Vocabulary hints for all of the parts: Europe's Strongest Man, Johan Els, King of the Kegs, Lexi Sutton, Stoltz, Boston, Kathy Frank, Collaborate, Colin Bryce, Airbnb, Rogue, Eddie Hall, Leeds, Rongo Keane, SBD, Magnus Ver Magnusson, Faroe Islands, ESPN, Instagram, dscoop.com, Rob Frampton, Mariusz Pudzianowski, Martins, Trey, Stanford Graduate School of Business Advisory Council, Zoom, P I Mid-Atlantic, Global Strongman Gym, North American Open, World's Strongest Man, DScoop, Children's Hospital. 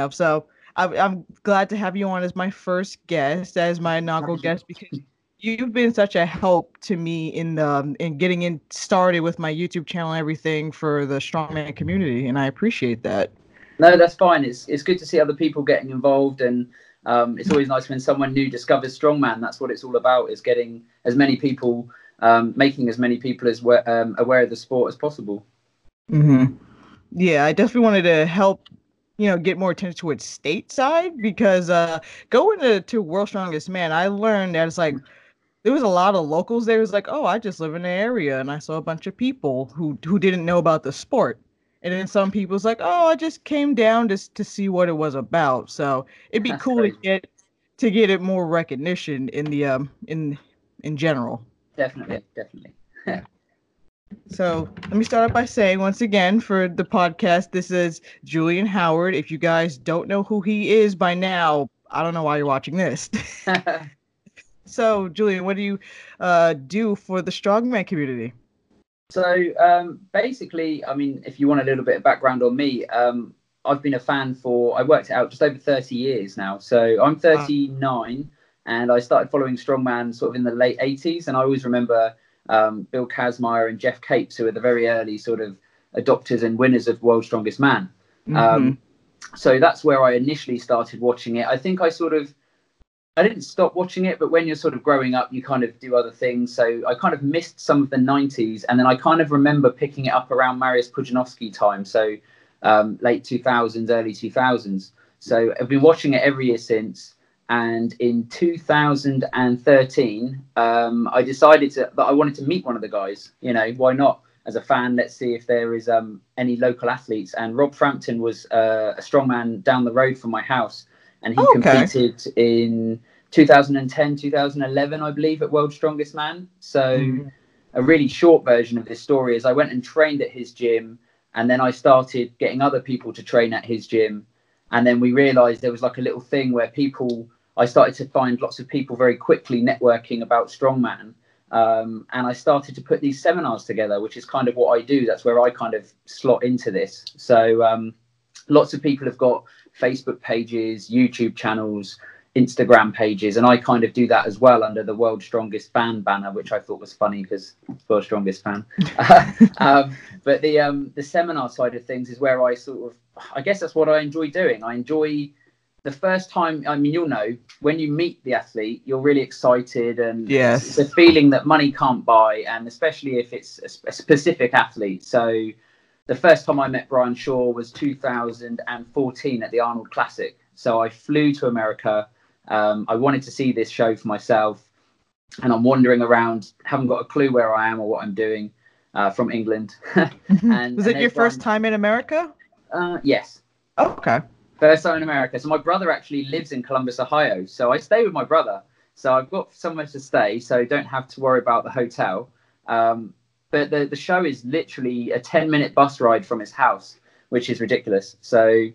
up. So I'm glad to have you on as my first guest, as my inaugural guest, because you've been such a help to me in getting in started with my YouTube channel and everything for the strongman community, and I appreciate that. No, that's fine. It's good to see other people getting involved, and it's always nice when someone new discovers strongman. That's what it's all about, is getting as many people, making as many people as aware of the sport as possible. Mm-hmm. Yeah, I definitely wanted to help, you know, get more attention to it stateside, because going to World's Strongest Man, I learned that it's like there was a lot of locals there. It was like, oh, I just live in the area, and I saw a bunch of people who didn't know about the sport. And then some people's like, oh, I just came down to see what it was about. So it'd be cool to get it more recognition in the in general. Definitely. Yeah. So let me start off by saying, once again, for the podcast, this is Julian Howard. If you guys don't know who he is by now, I don't know why you're watching this. So, Julian, what do you do for the strongman community? So basically, I mean, if you want a little bit of background on me, I've been a fan for, I worked it out, just over 30 years now. So I'm 39, and I started following strongman sort of in the late 80s. And I always remember Bill Kazmaier and Jeff Capes, who were the very early sort of adopters and winners of World's Strongest Man. Mm-hmm. So that's where I initially started watching it. I think I didn't stop watching it, but when you're sort of growing up, you kind of do other things. So I kind of missed some of the 90s, and then I kind of remember picking it up around Mariusz Pudzianowski time, so late 2000s, early 2000s. So I've been watching it every year since, and in 2013, I decided that I wanted to meet one of the guys. You know, why not? As a fan, let's see if there is any local athletes. And Rob Frampton was a strongman down the road from my house. And he competed in 2010, 2011, I believe, at World's Strongest Man. So a really short version of this story is I went and trained at his gym, and then I started getting other people to train at his gym. And then we realized there was like a little thing where I started to find lots of people very quickly networking about strongman. And I started to put these seminars together, which is kind of what I do. That's where I kind of slot into this. So lots of people have got Facebook pages, YouTube channels, Instagram pages, and I kind of do that as well under the World's Strongest Fan banner, which I thought was funny because World's Strongest Fan. But the seminar side of things is where I guess that's what I enjoy doing. I enjoy the first time. I mean, you'll know when you meet the athlete, you're really excited, and yes, it's a feeling that money can't buy, and especially if it's a specific athlete. So the first time I met Brian Shaw was 2014 at the Arnold Classic. So I flew to America. I wanted to see this show for myself. And I'm wandering around, haven't got a clue where I am or what I'm doing, from England. Was it your first time in America? Yes. Oh, okay. First time in America. So my brother actually lives in Columbus, Ohio. So I stay with my brother. So I've got somewhere to stay, so don't have to worry about the hotel. But the show is literally a 10-minute bus ride from his house, which is ridiculous. So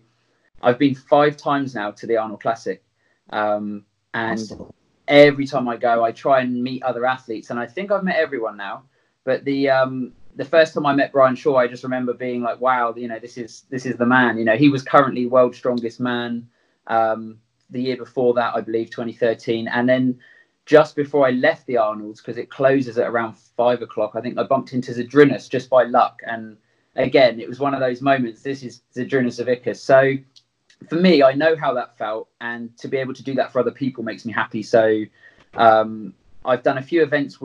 I've been 5 times now to the Arnold Classic. And every time I go, I try and meet other athletes. And I think I've met everyone now. But the first time I met Brian Shaw, I just remember being like, wow, you know, this is the man. You know, he was currently World's Strongest Man the year before that, I believe, 2013. And then just before I left the Arnold's, because it closes at around 5 o'clock, I think I bumped into Žydrūnas just by luck. And again, it was one of those moments. This is Žydrūnas Savickas. So for me, I know how that felt. And to be able to do that for other people makes me happy. So I've done a few events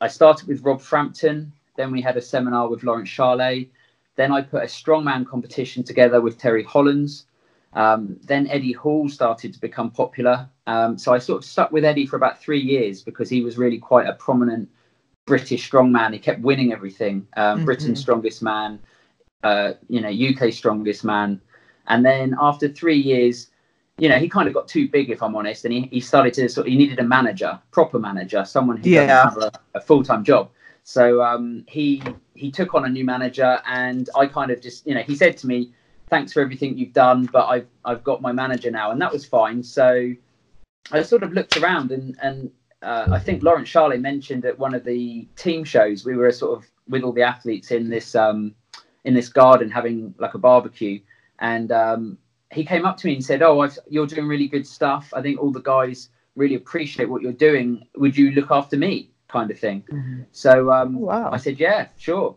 I started with Rob Frampton. Then we had a seminar with Laurence Charlet. Then I put a strongman competition together with Terry Hollands. Then Eddie Hall started to become popular. So I sort of stuck with Eddie for about 3 years because he was really quite a prominent British strongman. He kept winning everything. Britain's Strongest Man, you know, UK's Strongest Man. And then after 3 years, you know, he kind of got too big, if I'm honest. And he started to he needed a manager, proper manager, someone who doesn't have a full-time job. So he took on a new manager, and I kind of just, you know, he said to me, thanks for everything you've done, but I've got my manager now. And that was fine. So I sort of looked around, and I think Laurence Charlet mentioned at one of the team shows, we were sort of with all the athletes in this garden having like a barbecue. And he came up to me and said, oh, you're doing really good stuff. I think all the guys really appreciate what you're doing. Would you look after me? Kind of thing. Mm-hmm. So wow. I said, yeah, sure.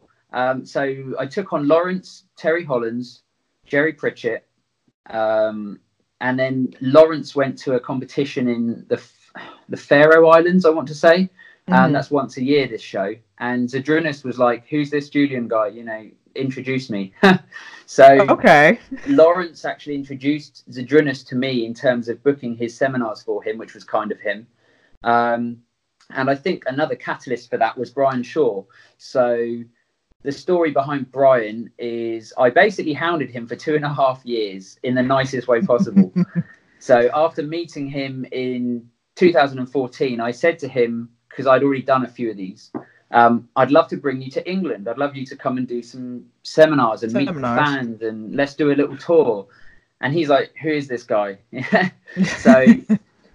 So I took on Laurence, Terry Hollands, Jerry Pritchett. And then Laurence went to a competition in the Faroe Islands, I want to say. Mm-hmm. And that's once a year, this show. And Žydrūnas was like, who's this Julian guy? You know, introduce me. So okay. Laurence actually introduced Žydrūnas to me in terms of booking his seminars for him, which was kind of him. And I think another catalyst for that was Brian Shaw. So the story behind Brian is I basically hounded him for 2.5 years in the nicest way possible. So after meeting him in 2014, I said to him, because I'd already done a few of these, I'd love to bring you to England. I'd love you to come and do some seminars and meet the fans and let's do a little tour. And he's like, who is this guy?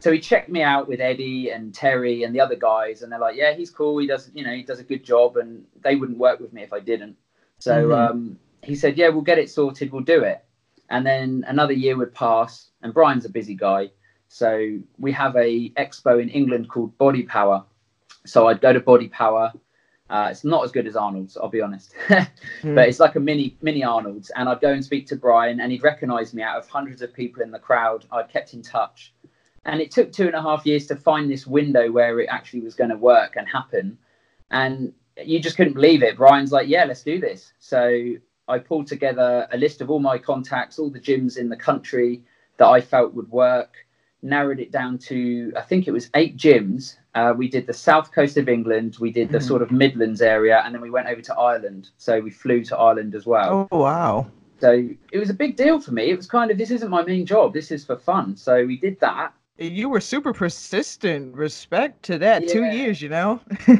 So he checked me out with Eddie and Terry and the other guys, and they're like, yeah, he's cool. He does, you know, he does a good job, and they wouldn't work with me if I didn't. So he said, yeah, we'll get it sorted. We'll do it. And then another year would pass, and Brian's a busy guy. So we have a expo in England called Body Power. So I'd go to Body Power. It's not as good as Arnold's, I'll be honest, but it's like a mini Arnold's. And I'd go and speak to Brian, and he'd recognize me out of hundreds of people in the crowd. I'd kept in touch. And it took 2.5 years to find this window where it actually was going to work and happen. And you just couldn't believe it. Brian's like, yeah, let's do this. So I pulled together a list of all my contacts, all the gyms in the country that I felt would work, narrowed it down to, I think it was 8 gyms. We did the south coast of England. We did the sort of Midlands area. And then we went over to Ireland. So we flew to Ireland as well. Oh, wow. So it was a big deal for me. It was kind of, this isn't my main job. This is for fun. So we did that. You were super persistent. Respect to that. Yeah. 2 years, you know? I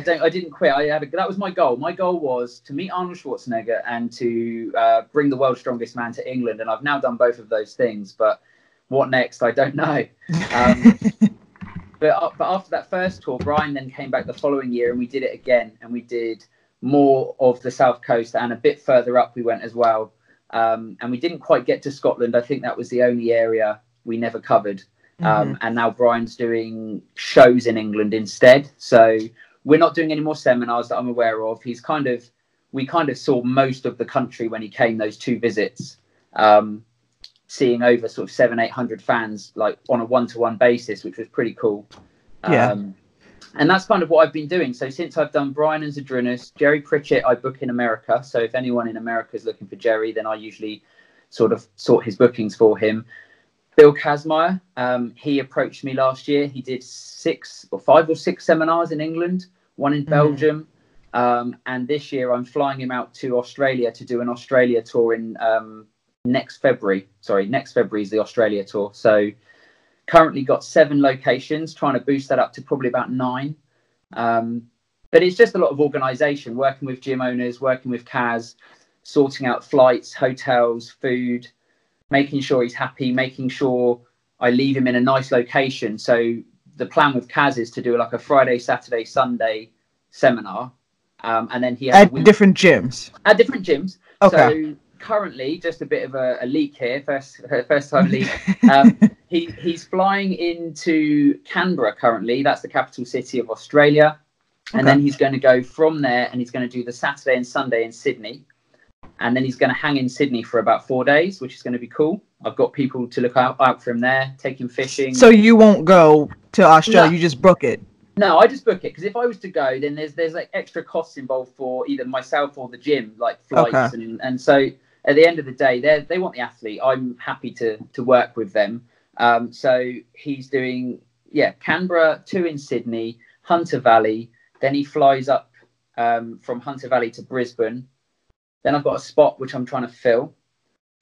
didn't quit. That was my goal. My goal was to meet Arnold Schwarzenegger and to bring the world's strongest man to England. And I've now done both of those things. But what next? I don't know. But after that first tour, Brian then came back the following year and we did it again. And we did more of the South Coast and a bit further up we went as well. And we didn't quite get to Scotland. I think that was the only area we never covered. And now Brian's doing shows in England instead. So we're not doing any more seminars that I'm aware of. We kind of saw most of the country when he came those 2 visits, seeing over sort of 700-800 fans, like on a one-to-one basis, which was pretty cool. And that's kind of what I've been doing. So since I've done Brian and Žydrūnas, Jerry Pritchett, I book in America. So if anyone in America is looking for Jerry, then I usually sort of sort his bookings for him. Bill Kazmaier, he approached me last year. He did 5 or 6 seminars in England, one in Belgium. And this year I'm flying him out to Australia to do an Australia tour in next February. Sorry, next February is the Australia tour. So currently got 7 locations, trying to boost that up to probably about 9. But it's just a lot of organisation, working with gym owners, working with Kaz, sorting out flights, hotels, food, making sure he's happy, making sure I leave him in a nice location. So the plan with Kaz is to do like a Friday, Saturday, Sunday seminar. And then he at different gyms. At different gyms. Okay. So currently, just a bit of a leak here, first time leak. He's flying into Canberra currently. That's the capital city of Australia. And then he's going to go from there and he's going to do the Saturday and Sunday in Sydney. And then he's going to hang in Sydney for about 4 days, which is going to be cool. I've got people to look out for him there, take him fishing. So you won't go to Australia, you just book it? No, I just book it, because if I was to go, then there's like extra costs involved for either myself or the gym, like flights. And so at the end of the day, they want the athlete. I'm happy to work with them. So he's doing, Canberra, 2 in Sydney, Hunter Valley. Then he flies up from Hunter Valley to Brisbane. Then I've got a spot which I'm trying to fill.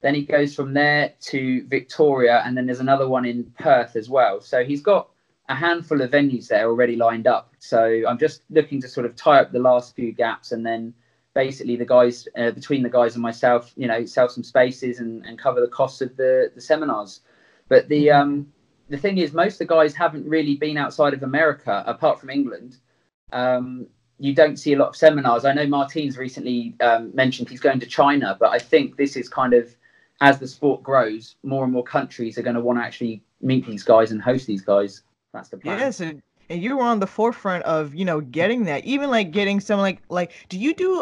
Then he goes from there to Victoria. And then there's another one in Perth as well. So he's got a handful of venues there already lined up. So I'm just looking to sort of tie up the last few gaps. And then basically the guys, between the guys and myself, you know, sell some spaces and cover the cost of the seminars. But the thing is, most of the guys haven't really been outside of America, apart from England. You don't see a lot of seminars. I know Martins recently mentioned he's going to China, but I think this is kind of as the sport grows, more and more countries are going to want to actually meet these guys and host these guys. That's the plan. Yes, and you were on the forefront of, you know, getting that. Even like getting someone like do you do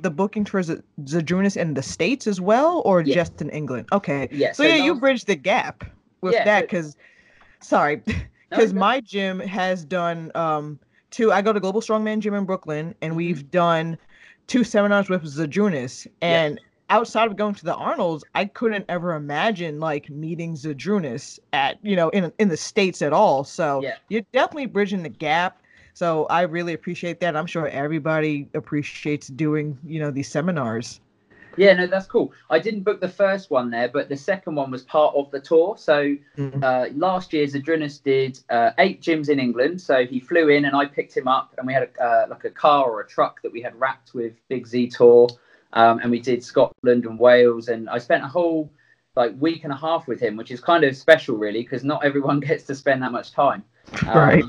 the booking for Žydrūnas in the States as well, or just in England? Okay. Yeah, so yeah, you bridged the gap with that because, my gym has done two. I go to Global Strongman Gym in Brooklyn, and we've done two seminars with Žydrūnas. And outside of going to the Arnolds, I couldn't ever imagine like meeting Žydrūnas at, you know, in the States at all. So you're definitely bridging the gap. So I really appreciate that. I'm sure everybody appreciates doing, you know, these seminars. Yeah, no, that's cool. I didn't book the first one there, but the second one was part of the tour. So last year, Žydrūnas did 8 gyms in England. So he flew in and I picked him up, and we had like a car or a truck that we had wrapped with Big Z Tour. And we did Scotland and Wales, and I spent a whole week and a half with him, which is kind of special, really, because not everyone gets to spend that much time. Right.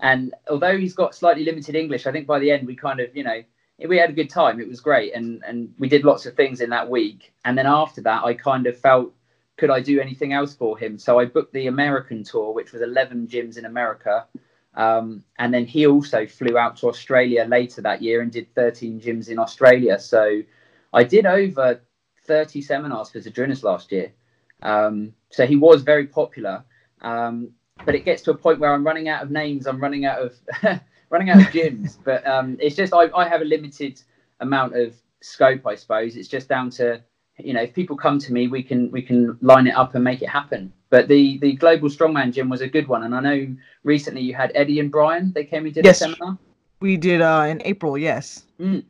And although he's got slightly limited English, I think by the end we kind of, you know, we had a good time. It was great, and we did lots of things in that week. And then after that, I kind of felt, could I do anything else for him? So I booked the American tour, which was 11 gyms in America. And then he also flew out to Australia later that year and did 13 gyms in Australia. So I did over 30 seminars for Žydrūnas last year. So he was very popular. But it gets to a point where I'm running out of names. I'm running out of gyms. But it's just I have a limited amount of scope, I suppose. It's just down to, you know, if people come to me, we can line it up and make it happen. But the Global Strongman Gym was a good one. And I know recently you had Eddie and Brian. They came and did a seminar. We did in April, yes. Mm.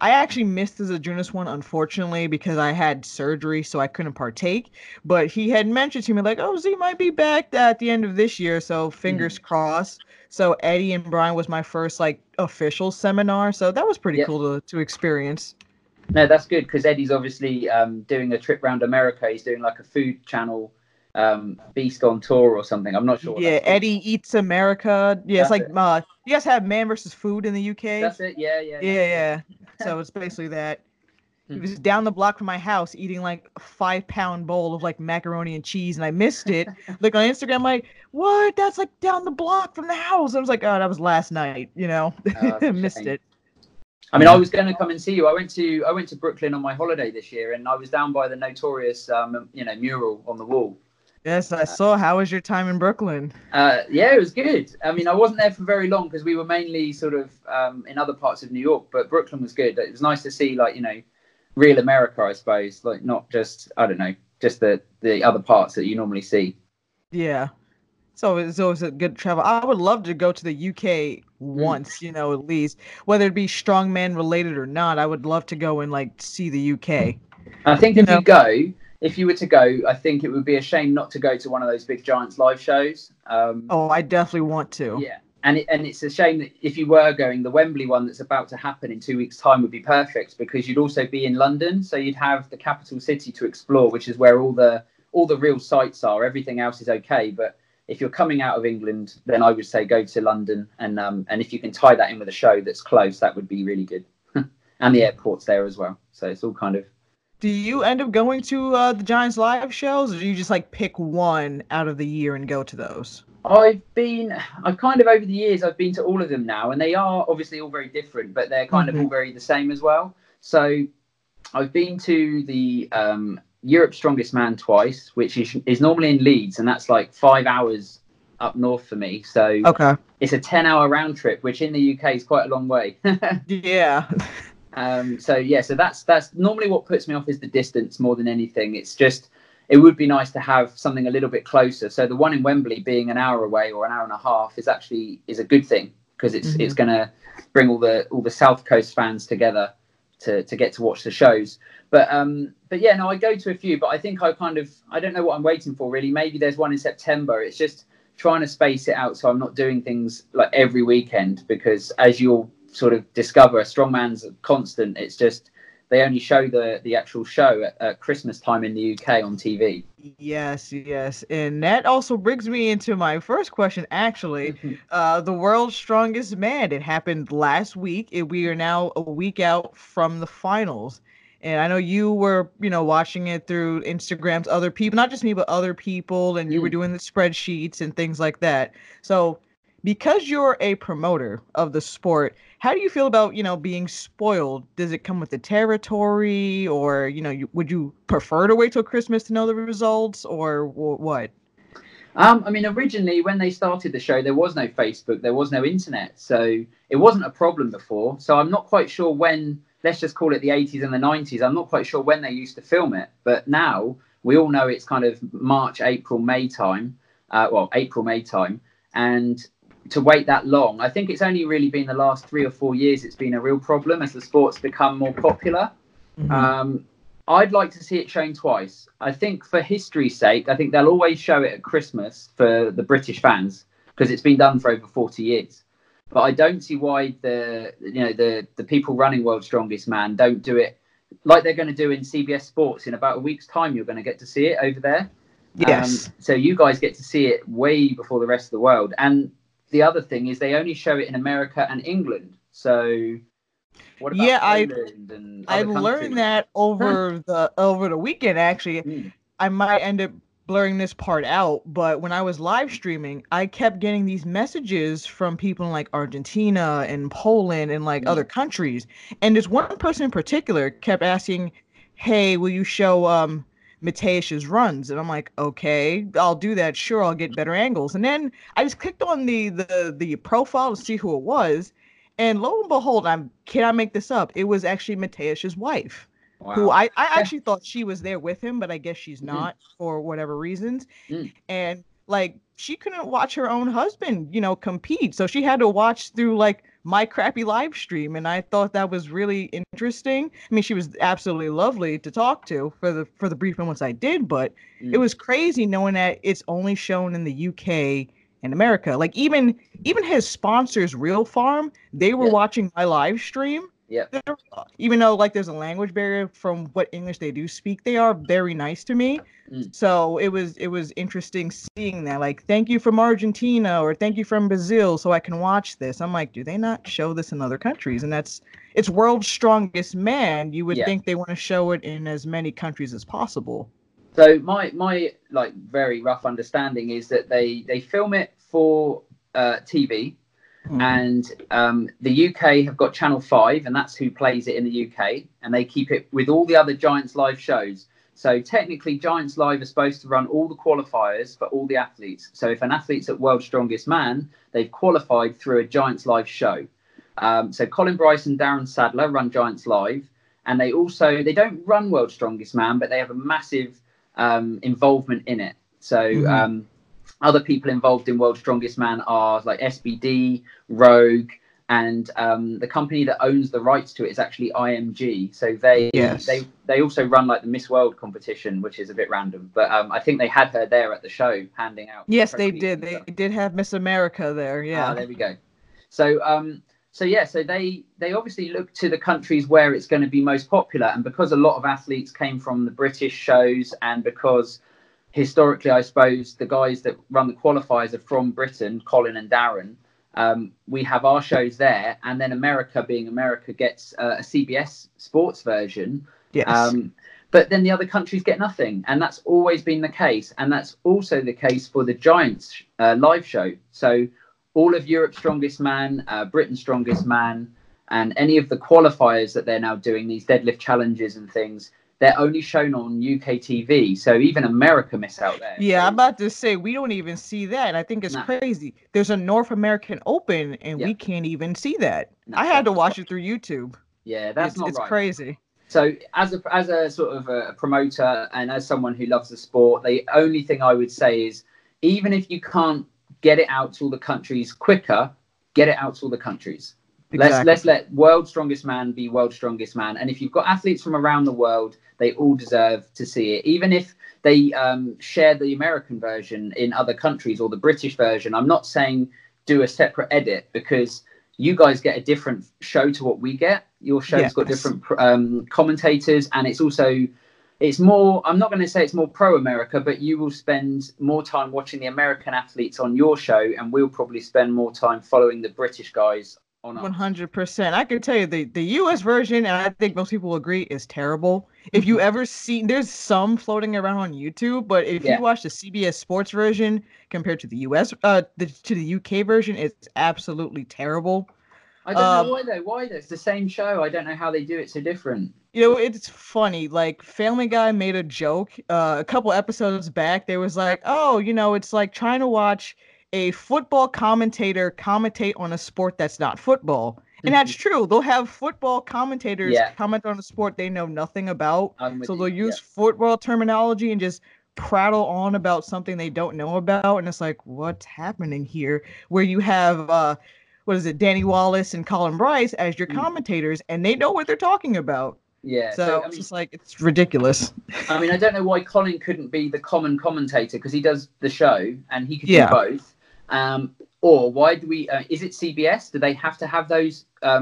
I actually missed the Žydrūnas one, unfortunately, because I had surgery, so I couldn't partake. But he had mentioned to me, like, oh, Z might be back at the end of this year, so fingers crossed. So Eddie and Brian was my first, official seminar, so that was pretty cool to experience. No, that's good, because Eddie's obviously doing a trip around America. He's doing, a Food Channel Beast on Tour or something. I'm not sure. Yeah, Eddie Eats America. Yeah, that's it's you guys have Man vs. Food in the UK? That's it, yeah. So it's basically that. It was down the block from my house eating a 5-pound bowl of macaroni and cheese, and I missed it. Look on Instagram, what? That's down the block from the house. I was like, oh, that was last night, you know. Missed it. I mean, I was going to come and see you. I went to Brooklyn on my holiday this year, and I was down by the notorious, mural on the wall. Yes, I saw. How was your time in Brooklyn? Yeah, it was good. I mean, I wasn't there for very long because we were mainly sort of in other parts of New York, but Brooklyn was good. It was nice to see, real America, I suppose. Not just, I don't know, just the other parts that you normally see. Yeah. So it's always a good travel. I would love to go to the UK once, at least, whether it be strongman related or not. I would love to go and see the UK. I think if you were to go, I think it would be a shame not to go to one of those big Giants Live shows. Oh, I definitely want to. Yeah, and it's a shame that if you were going, the Wembley one that's about to happen in 2 weeks' time would be perfect because you'd also be in London, so you'd have the capital city to explore, which is where all the real sites are. Everything else is okay, but if you're coming out of England, then I would say go to London. And if you can tie that in with a show that's close, that would be really good. And the airport's there as well. So it's all kind of... Do you end up going to the Giants Live shows, or do you just pick one out of the year and go to those? Over the years, I've been to all of them now. And they are obviously all very different, but they're kind of all very the same as well. So I've been to the... Europe's Strongest Man twice, which is normally in Leeds, and that's 5 hours up north for me. So it's a 10-hour round trip, which in the UK is quite a long way. Yeah. So that's normally what puts me off is the distance more than anything. It's just it would be nice to have something a little bit closer. So the one in Wembley being an hour away or an hour and a half is a good thing because it's going to bring all the South Coast fans together to get to watch the shows. But yeah, no, I go to a few, but I think I don't know what I'm waiting for really. Maybe there's one in September. It's just trying to space it out so I'm not doing things every weekend, because as you'll sort of discover, a strongman's constant. It's just they only show the actual show at Christmas time in the UK on TV. Yes. And that also brings me into my first question, actually. The World's Strongest Man. It happened last week. We are now a week out from the finals. And I know you were, you know, watching it through Instagram's other people, not just me, but other people. And you were doing the spreadsheets and things like that. So because you're a promoter of the sport, how do you feel about, you know, being spoiled? Does it come with the territory, or, you know, would you prefer to wait till Christmas to know the results, or what? I mean, originally when they started the show, there was no Facebook, there was no internet, so it wasn't a problem before. So I'm not quite sure when, let's just call it the 80s and the 90s, I'm not quite sure when they used to film it. But now we all know it's kind of March, April, May time, April, May time. And to wait that long, I think it's only really been the last 3 or 4 years it's been a real problem as the sport's become more popular. I'd like to see it shown twice. I think for history's sake, I think they'll always show it at Christmas for the British fans, because it's been done for over 40 years. But I don't see why the people running World's Strongest Man don't do it like they're going to do in CBS Sports. In about a week's time, you're going to get to see it over there. Yes. So you guys get to see it way before the rest of the world. And the other thing is they only show it in America and England. So... what about I learned that over the weekend, actually. I might end up blurring this part out, but when I was live streaming, I kept getting these messages from people in like Argentina and Poland and like other countries. And this one person in particular kept asking, "Hey, will you show Mateus's runs?" And I'm like, okay, I'll do that. Sure, I'll get better angles. And then I just clicked on the profile to see who it was. And lo and behold, I cannot make this up, it was actually Mateus's wife, who I actually thought she was there with him, but I guess she's not for whatever reasons. And like, she couldn't watch her own husband, you know, compete. So she had to watch through like my crappy live stream. And I thought that was really interesting. I mean, she was absolutely lovely to talk to for the brief moments I did, but it was crazy knowing that it's only shown in the UK in America. Like even his sponsors, Real Farm, they were watching my live stream. Yeah. Even though like there's a language barrier from what English they do speak, they are very nice to me. So it was interesting seeing that. Like, thank you from Argentina, or thank you from Brazil, so I can watch this. I'm like, do they not show this in other countries? And it's World's Strongest Man. You would think they want to show it in as many countries as possible. So my like very rough understanding is that they film it for TV, and the UK have got Channel 5, and that's who plays it in the UK, and they keep it with all the other Giants Live shows. So technically, Giants Live is supposed to run all the qualifiers for all the athletes. So if an athlete's at World's Strongest Man, they've qualified through a Giants Live show. So Colin Bryce and Darren Sadler run Giants Live, and they don't run World's Strongest Man, but they have a massive involvement in it. So other people involved in World's Strongest Man are like SBD, Rogue, and the company that owns the rights to it is actually IMG. So they also run like the Miss World competition, which is a bit random, but I think they had her there at the show handing out. Yes, they did. They did have Miss America there. Yeah, there we go. So so they obviously look to the countries where it's going to be most popular. And because a lot of athletes came from the British shows, and because historically, I suppose, the guys that run the qualifiers are from Britain, Colin and Darren, we have our shows there. And then America, being America, gets a CBS Sports version. Yes. But then the other countries get nothing. And that's always been the case. And that's also the case for the Giants live show. So all of Europe's Strongest Man, Britain's Strongest Man, and any of the qualifiers that they're now doing, these deadlift challenges and things, they're only shown on UK TV. So even America miss out there. Yeah, I'm about to say, we don't even see that. And I think it's crazy. There's a North American Open, and we can't even see that. I had to watch it through YouTube. Yeah, it's crazy. So as a sort of a promoter and as someone who loves the sport, the only thing I would say is, even if you can't get it out to all the countries quicker, get it out to all the countries. Exactly. Let's let World's Strongest Man be World's Strongest Man. And if you've got athletes from around the world, they all deserve to see it. Even if they share the American version in other countries or the British version, I'm not saying do a separate edit, because you guys get a different show to what we get. Your show's got different commentators, and it's also... it's more, I'm not going to say it's more pro-America, but you will spend more time watching the American athletes on your show, and we'll probably spend more time following the British guys Oh, no. 100%. I can tell you the U.S. version, and I think most people will agree, is terrible. If you ever see, there's some floating around on YouTube, but if you watch the CBS Sports version compared to the U.S. To the U.K. version, it's absolutely terrible. I don't know why though. Why though? It's the same show. I don't know how they do it so different. You know, it's funny. Like Family Guy made a joke a couple episodes back. They was like, "Oh, you know, it's like trying to watch a football commentator commentate on a sport that's not football." And that's true. They'll have football commentators comment on a sport they know nothing about. So they'll use football terminology and just prattle on about something they don't know about. And it's like, what's happening here? Where you have, what is it, Danny Wallace and Colin Bryce as your commentators, and they know what they're talking about. Yeah, so I mean, it's just like, it's ridiculous. I mean, I don't know why Colin couldn't be the common commentator, because he does the show and he could do both. Or why do we, is it CBS? Do they have to have those, I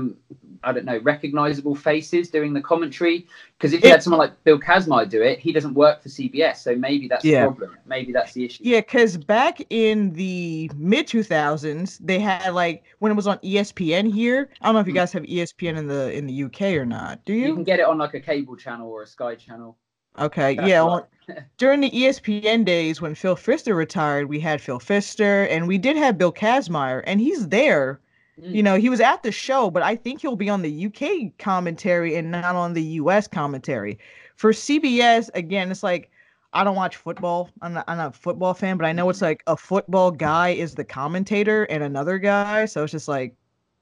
don't know, recognizable faces doing the commentary? Because if you had someone like Bill Kazmaier do it, he doesn't work for CBS. So maybe that's the problem. Maybe that's the issue. Yeah, because back in the mid-2000s, they had like, when it was on ESPN here, I don't know if you guys have ESPN in the UK or not. Do you? You can get it on like a cable channel or a Sky channel. Okay, well, during the ESPN days when Phil Pfister retired, we had Phil Pfister, and we did have Bill Kazmaier, and he's there. You know, he was at the show, but I think he'll be on the UK commentary and not on the US commentary. For CBS, again, it's like, I don't watch football. I'm not a football fan, but I know it's like a football guy is the commentator and another guy, so it's just like,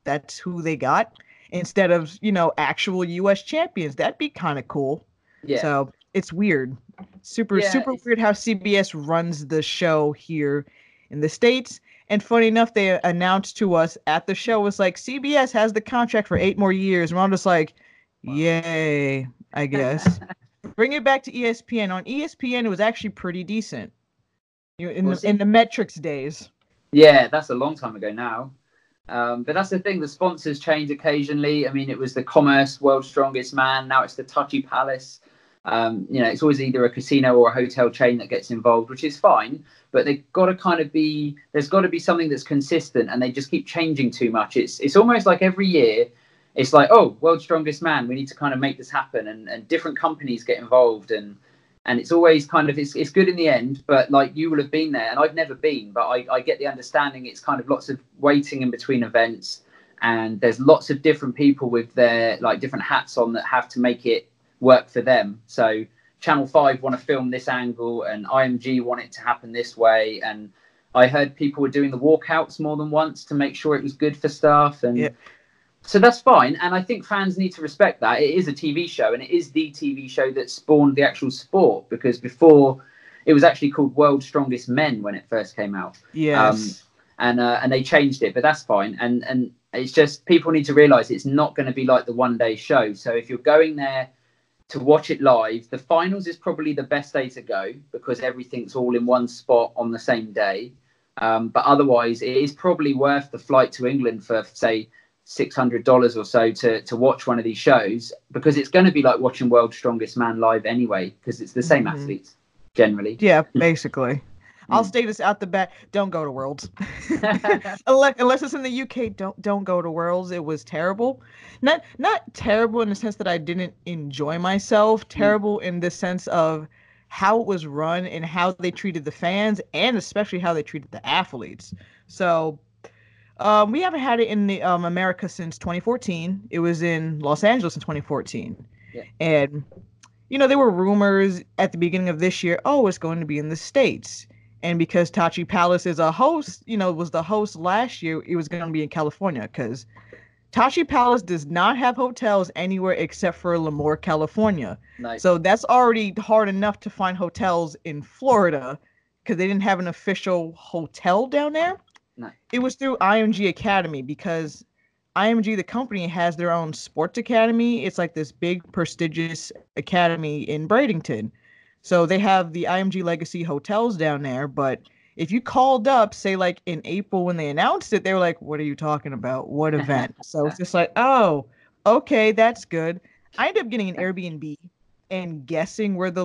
that's who they got. Instead of, you know, actual US champions, that'd be kind of cool. Yeah. So it's weird. Super weird how CBS runs the show here in the States. And funny enough, they announced to us at the show, was like, CBS has the contract for 8 more years. And I'm just like, yay, I guess. Bring it back to ESPN. On ESPN, it was actually pretty decent in the metrics days. Yeah, that's a long time ago now. But that's the thing. The sponsors change occasionally. I mean, it was the Commerce, World's Strongest Man. Now it's the Tachi Palace. You know, it's always either a casino or a hotel chain that gets involved, which is fine, but they've got to kind of be, there's got to be something that's consistent, and they just keep changing too much. It's almost like every year it's like, oh, World's Strongest Man, we need to kind of make this happen, and different companies get involved, and it's always kind of, it's good in the end, but like, you will have been there, and I've never been, but I get the understanding it's kind of lots of waiting in between events, and there's lots of different people with their like different hats on that have to make it work for them. So Channel 5 want to film this angle, and IMG want it to happen this way, and I heard people were doing the walkouts more than once to make sure it was good for staff, and so that's fine, and I think fans need to respect that. It is a TV show, and it is the TV show that spawned the actual sport, because before it was actually called World's Strongest Men when it first came out. And they changed it, but that's fine, and it's just, people need to realize it's not going to be like the one-day show. So if you're going there to watch it live, the finals is probably the best day to go, because everything's all in one spot on the same day. But otherwise, it is probably worth the flight to England for, say, $600 or so to watch one of these shows, because it's going to be like watching World's Strongest Man live anyway, because it's the same athletes generally. Yeah, basically. I'll state this out the bat. Don't go to Worlds. Unless it's in the UK, don't go to Worlds. It was terrible. Not terrible in the sense that I didn't enjoy myself. Terrible in the sense of how it was run and how they treated the fans, and especially how they treated the athletes. So we haven't had it in the America since 2014. It was in Los Angeles in 2014. Yeah. And, you know, there were rumors at the beginning of this year, oh, it's going to be in the States. And because Tachi Palace is a host, you know, was the host last year, it was going to be in California, because Tachi Palace does not have hotels anywhere except for Lemoore, California. Nice. So that's already hard enough to find hotels in Florida, because they didn't have an official hotel down there. Nice. It was through IMG Academy, because IMG, the company, has their own sports academy. It's like this big, prestigious academy in Bradenton. So they have the IMG Legacy hotels down there, but if you called up, say like in April when they announced it, they were like, what are you talking about? What event? So it's just like, oh, okay, that's good. I ended up getting an Airbnb and guessing where the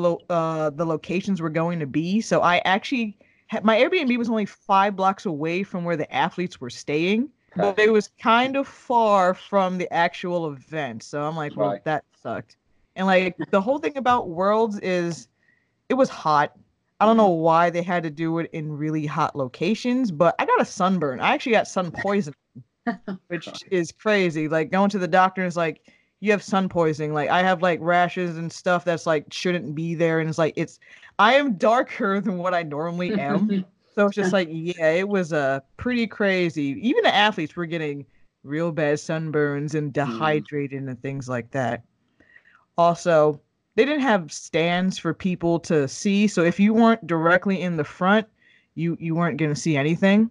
locations were going to be. So I actually, my Airbnb was only 5 blocks away from where the athletes were staying. But it was kind of far from the actual event. So I'm like, well, that sucked. And like the whole thing about Worlds is it was hot. I don't know why they had to do it in really hot locations, but I got a sunburn. I actually got sun poisoning, which is crazy. Like going to the doctor is like, you have sun poisoning. Like I have like rashes and stuff that's like shouldn't be there. And it's like, I am darker than what I normally am. So it's just like, yeah, it was pretty crazy. Even the athletes were getting real bad sunburns and dehydrated and things like that. Also, they didn't have stands for people to see. So if you weren't directly in the front, you weren't going to see anything.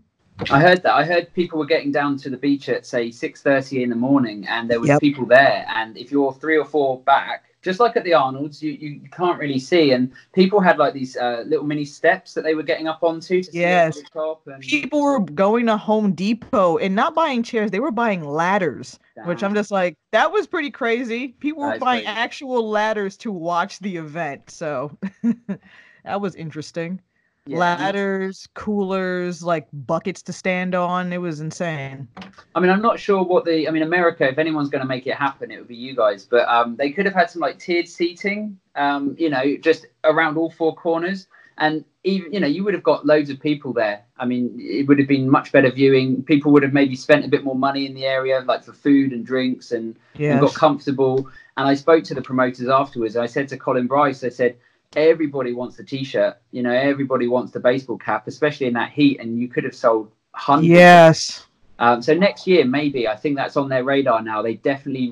I heard that. I heard people were getting down to the beach at, say, 6:30 in the morning, and there was people there. And if you're 3 or 4 back, just like at the Arnold's, you can't really see. And people had like these little mini steps that they were getting up onto to see over the top. And people were going to Home Depot and not buying chairs. They were buying ladders, which I'm just like, that was pretty crazy. People were buying actual ladders to watch the event. So that was interesting. Yeah. Ladders, coolers, like buckets to stand on. It was insane. I mean, I'm not sure what America, if anyone's going to make it happen, it would be you guys. But they could have had some like tiered seating, just around all 4 corners. And even, you would have got loads of people there. I mean, it would have been much better viewing. People would have maybe spent a bit more money in the area, like for food and drinks and got comfortable. And I spoke to the promoters afterwards. I said to Colin Bryce, I said, everybody wants the t-shirt, everybody wants the baseball cap, especially in that heat, and you could have sold hundreds. So next year, maybe, I think that's on their radar now. They definitely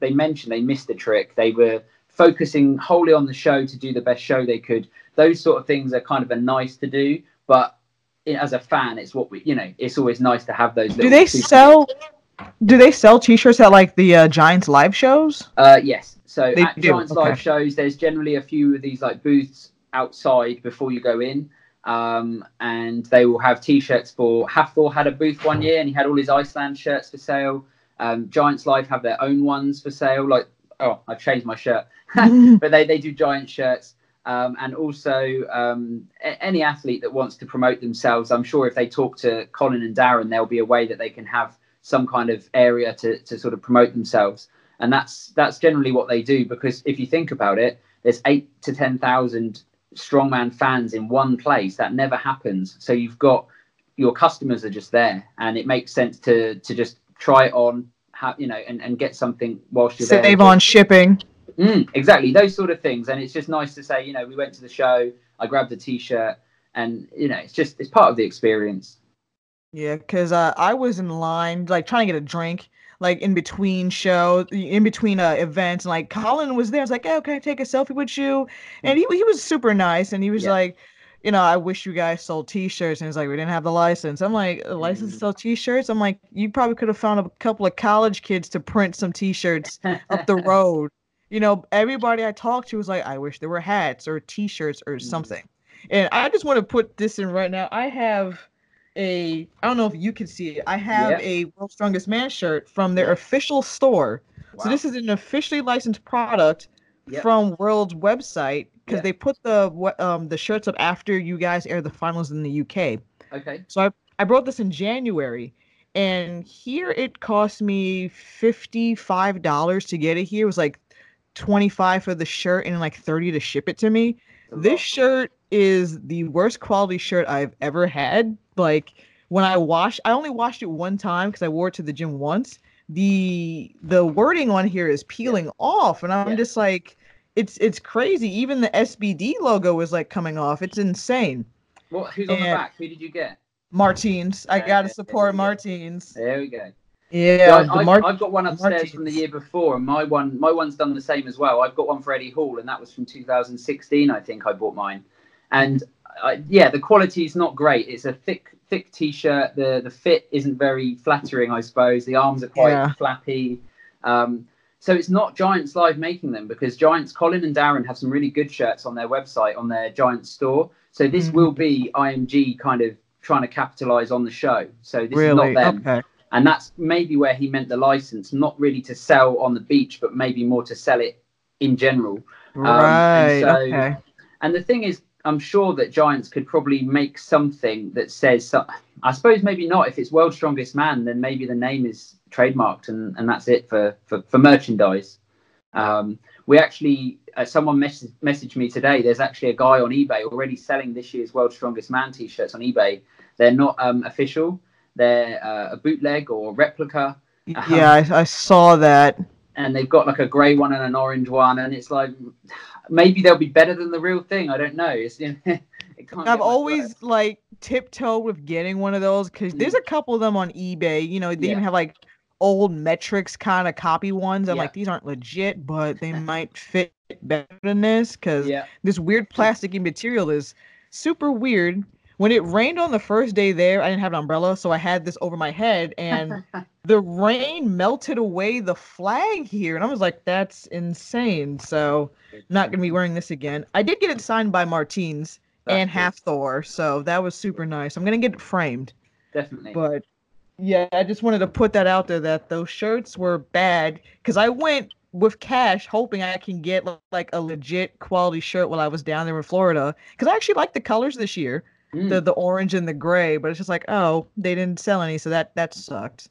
they mentioned they missed the trick. They were focusing wholly on the show to do the best show they could. Those sort of things are kind of a nice to do, but as a fan, it's what we it's always nice to have those. Do they sell t-shirts at like the Giants Live shows? Yes. So they at Giants Live shows, there's generally a few of these like booths outside before you go in. And they will have t-shirts for... Hafthor had a booth one year and he had all his Iceland shirts for sale. Giants Live have their own ones for sale. Like, oh, I've changed my shirt. But they do Giant shirts. And also any athlete that wants to promote themselves, I'm sure if they talk to Colin and Darren, there'll be a way that they can have some kind of area to sort of promote themselves. And that's generally what they do, because if you think about it, there's 8,000 to 10,000 strongman fans in one place. That never happens. So you've got your customers are just there, and it makes sense to just try it on, and get something whilst you're there. Save on shipping. Exactly. Those sort of things. And it's just nice to say, we went to the show, I grabbed a t-shirt, and it's part of the experience. Yeah, because I was in line, like, trying to get a drink, like, in between shows, in between events. And, like, Colin was there. I was like, oh, can I take a selfie with you? And he was super nice. And he was like, I wish you guys sold T-shirts. And he's like, we didn't have the license. I'm like, a license to sell T-shirts? I'm like, you probably could have found a couple of college kids to print some T-shirts up the road. Everybody I talked to was like, I wish there were hats or T-shirts or something. And I just want to put this in right now. I have... I don't know if you can see it. I have a World's Strongest Man shirt from their official store. Wow. So this is an officially licensed product from World's website, because they put the shirts up after you guys air the finals in the UK. Okay. So I brought this in January, and here it cost me $55 to get it here. It was like $25 for the shirt and like $30 to ship it to me. Oh. This shirt is the worst quality shirt I've ever had. Like when I only washed it one time because I wore it to the gym once. The wording on here is peeling off, and I'm just like, it's crazy. Even the SBD logo is like coming off. It's insane. Well, who's on the back? Who did you get? Martins. I gotta support Martins. There we go. Yeah, so I've got one upstairs from the year before, and my one's done the same as well. I've got one for Eddie Hall, and that was from 2016. I think I bought mine, and the quality is not great. It's a thick t-shirt. The fit isn't very flattering, I suppose. The arms are quite flappy. So it's not Giants Live making them, because Colin and Darren have some really good shirts on their website, on their Giants store. So this will be IMG kind of trying to capitalize on the show. So this is not them. Okay. And that's maybe where he meant the license, not really to sell on the beach, but maybe more to sell it in general. Right. And the thing is, I'm sure that Giants could probably make something that says, I suppose maybe not. If it's World's Strongest Man, then maybe the name is trademarked and that's it for merchandise. We actually, someone messaged me today. There's actually a guy on eBay already selling this year's World's Strongest Man t-shirts on eBay. They're not official. They're a bootleg or replica. Yeah, I saw that. And they've got like a grey one and an orange one, and it's like maybe they'll be better than the real thing. I don't know. It's, you know, it can't. I've always like tiptoed with getting one of those because there's a couple of them on eBay. You know, they even have like old metrics kind of copy ones. I'm like, these aren't legit, but they might fit better than this because this weird plasticky material is super weird. When it rained on the first day there, I didn't have an umbrella, so I had this over my head, and the rain melted away the flag here, and I was like, that's insane, so not going to be wearing this again. I did get it signed by Martins and Hafthor, so that was super nice. I'm going to get it framed. Definitely. But, yeah, I just wanted to put that out there that those shirts were bad, because I went with cash hoping I can get, like, a legit quality shirt while I was down there in Florida, because I actually like the colors this year. The orange and the gray, but it's just like, oh, they didn't sell any, so that sucked.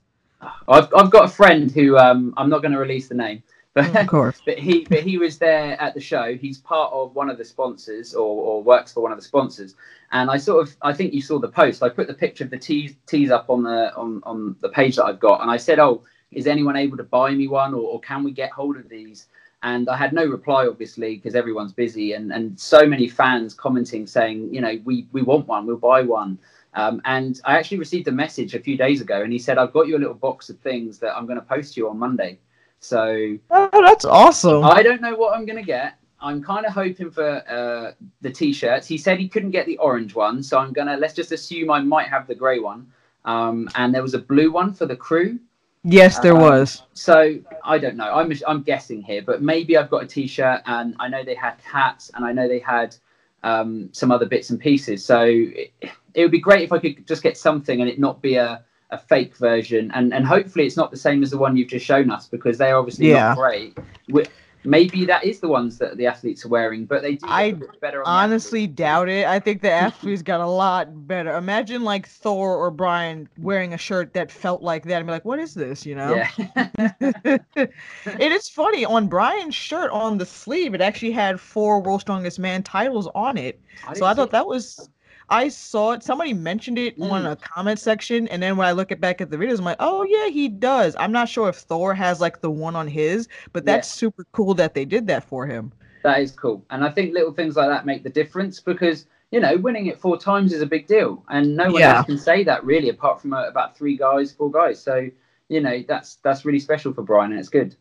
I've got a friend who I'm not going to release the name, but of course, but he was there at the show. He's part of one of the sponsors, or works for one of the sponsors. And I think you saw the post. I put the picture of the tees up on the page that I've got, and I said, oh, is anyone able to buy me one, or can we get hold of these? And I had no reply, obviously, because everyone's busy. And so many fans commenting saying, you know, we want one. We'll buy one. And I actually received a message a few days ago. And he said, I've got you a little box of things that I'm going to post to you on Monday. So oh, that's awesome. I don't know what I'm going to get. I'm kind of hoping for the T-shirts. He said he couldn't get the orange one. So let's just assume I might have the gray one. And there was a blue one for the crew. Yes, there was. So I don't know. I'm guessing here, but maybe I've got a T-shirt, and I know they had hats, and I know they had some other bits and pieces. So it would be great if I could just get something and it not be a fake version. And hopefully it's not the same as the one you've just shown us, because they're obviously not great. Maybe that is the ones that the athletes are wearing, but they do look better. I honestly doubt it. I think the athletes got a lot better. Imagine like Thor or Brian wearing a shirt that felt like that and be like, what is this, you know? Yeah. It is funny. On Brian's shirt on the sleeve, it actually had 4 World's Strongest Man titles on it. So I thought that was... I saw it. Somebody mentioned it on a comment section, and then when I look back at the videos, I'm like, oh, yeah, he does. I'm not sure if Thor has, like, the one on his, but that's super cool that they did that for him. That is cool. And I think little things like that make the difference because, you know, winning it 4 times is a big deal, and no one else can say that, really, apart from about 4 guys. So, you know, that's really special for Brian, and it's good.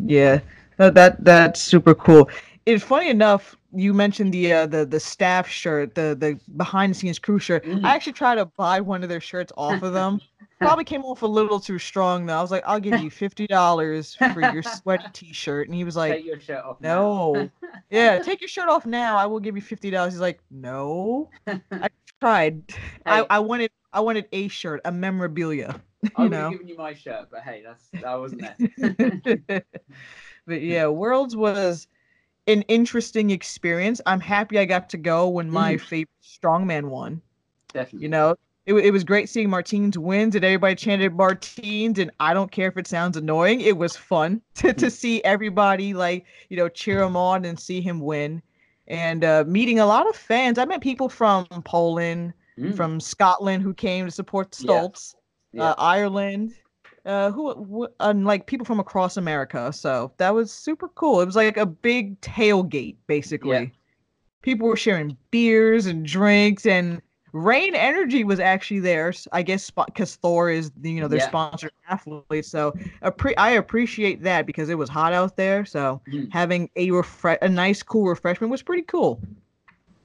Yeah, that's super cool. It's funny enough, you mentioned the staff shirt, the behind the scenes crew shirt. I actually tried to buy one of their shirts off of them. Probably came off a little too strong though. I was like, I'll give you $50 for your sweaty T-shirt, and he was like, take your shirt off no. Yeah, take your shirt off now. I will give you $50. He's like, no. I tried. Hey. I wanted a shirt, a memorabilia. I would have given you my shirt, but hey, that wasn't it. But yeah, Worlds was an interesting experience. I'm happy I got to go when my favorite strongman won. Definitely. You know, it was great seeing Martins wins, and everybody chanted Martins, and I don't care if it sounds annoying. It was fun to see everybody, like, you know, cheer him on and see him win. And meeting a lot of fans. I met people from Poland, from Scotland who came to support Stoltz, Ireland. Like people from across America, so that was super cool. It was like a big tailgate, basically. Yeah. People were sharing beers and drinks, and Rain Energy was actually there, I guess, because Thor is, you know, their sponsored athlete. So I appreciate that because it was hot out there. So having a nice, cool refreshment was pretty cool.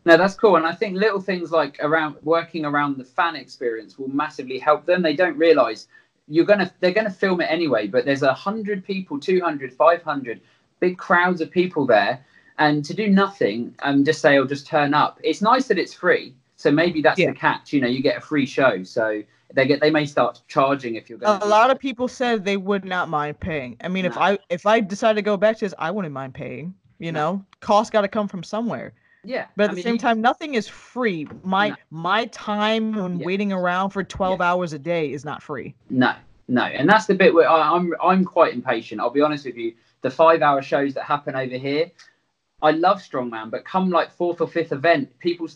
No, that's cool. And I think little things like working around the fan experience will massively help them. They don't realize. They're gonna film it anyway, but there's 100 people, 200, 500, big crowds of people there, and to do nothing and just say, "Oh, just turn up." It's nice that it's free, so maybe that's the catch. You know, you get a free show, so they may start charging if you're going. A lot of people said they would not mind paying. I mean, if I decide to go back to this, I wouldn't mind paying. You know, costs got to come from somewhere. Yeah. But at the same time, nothing is free. My time when waiting around for 12 hours a day is not free. No. And that's the bit where I'm quite impatient. I'll be honest with you. The 5-hour shows that happen over here, I love strongman, but come like fourth or fifth event, people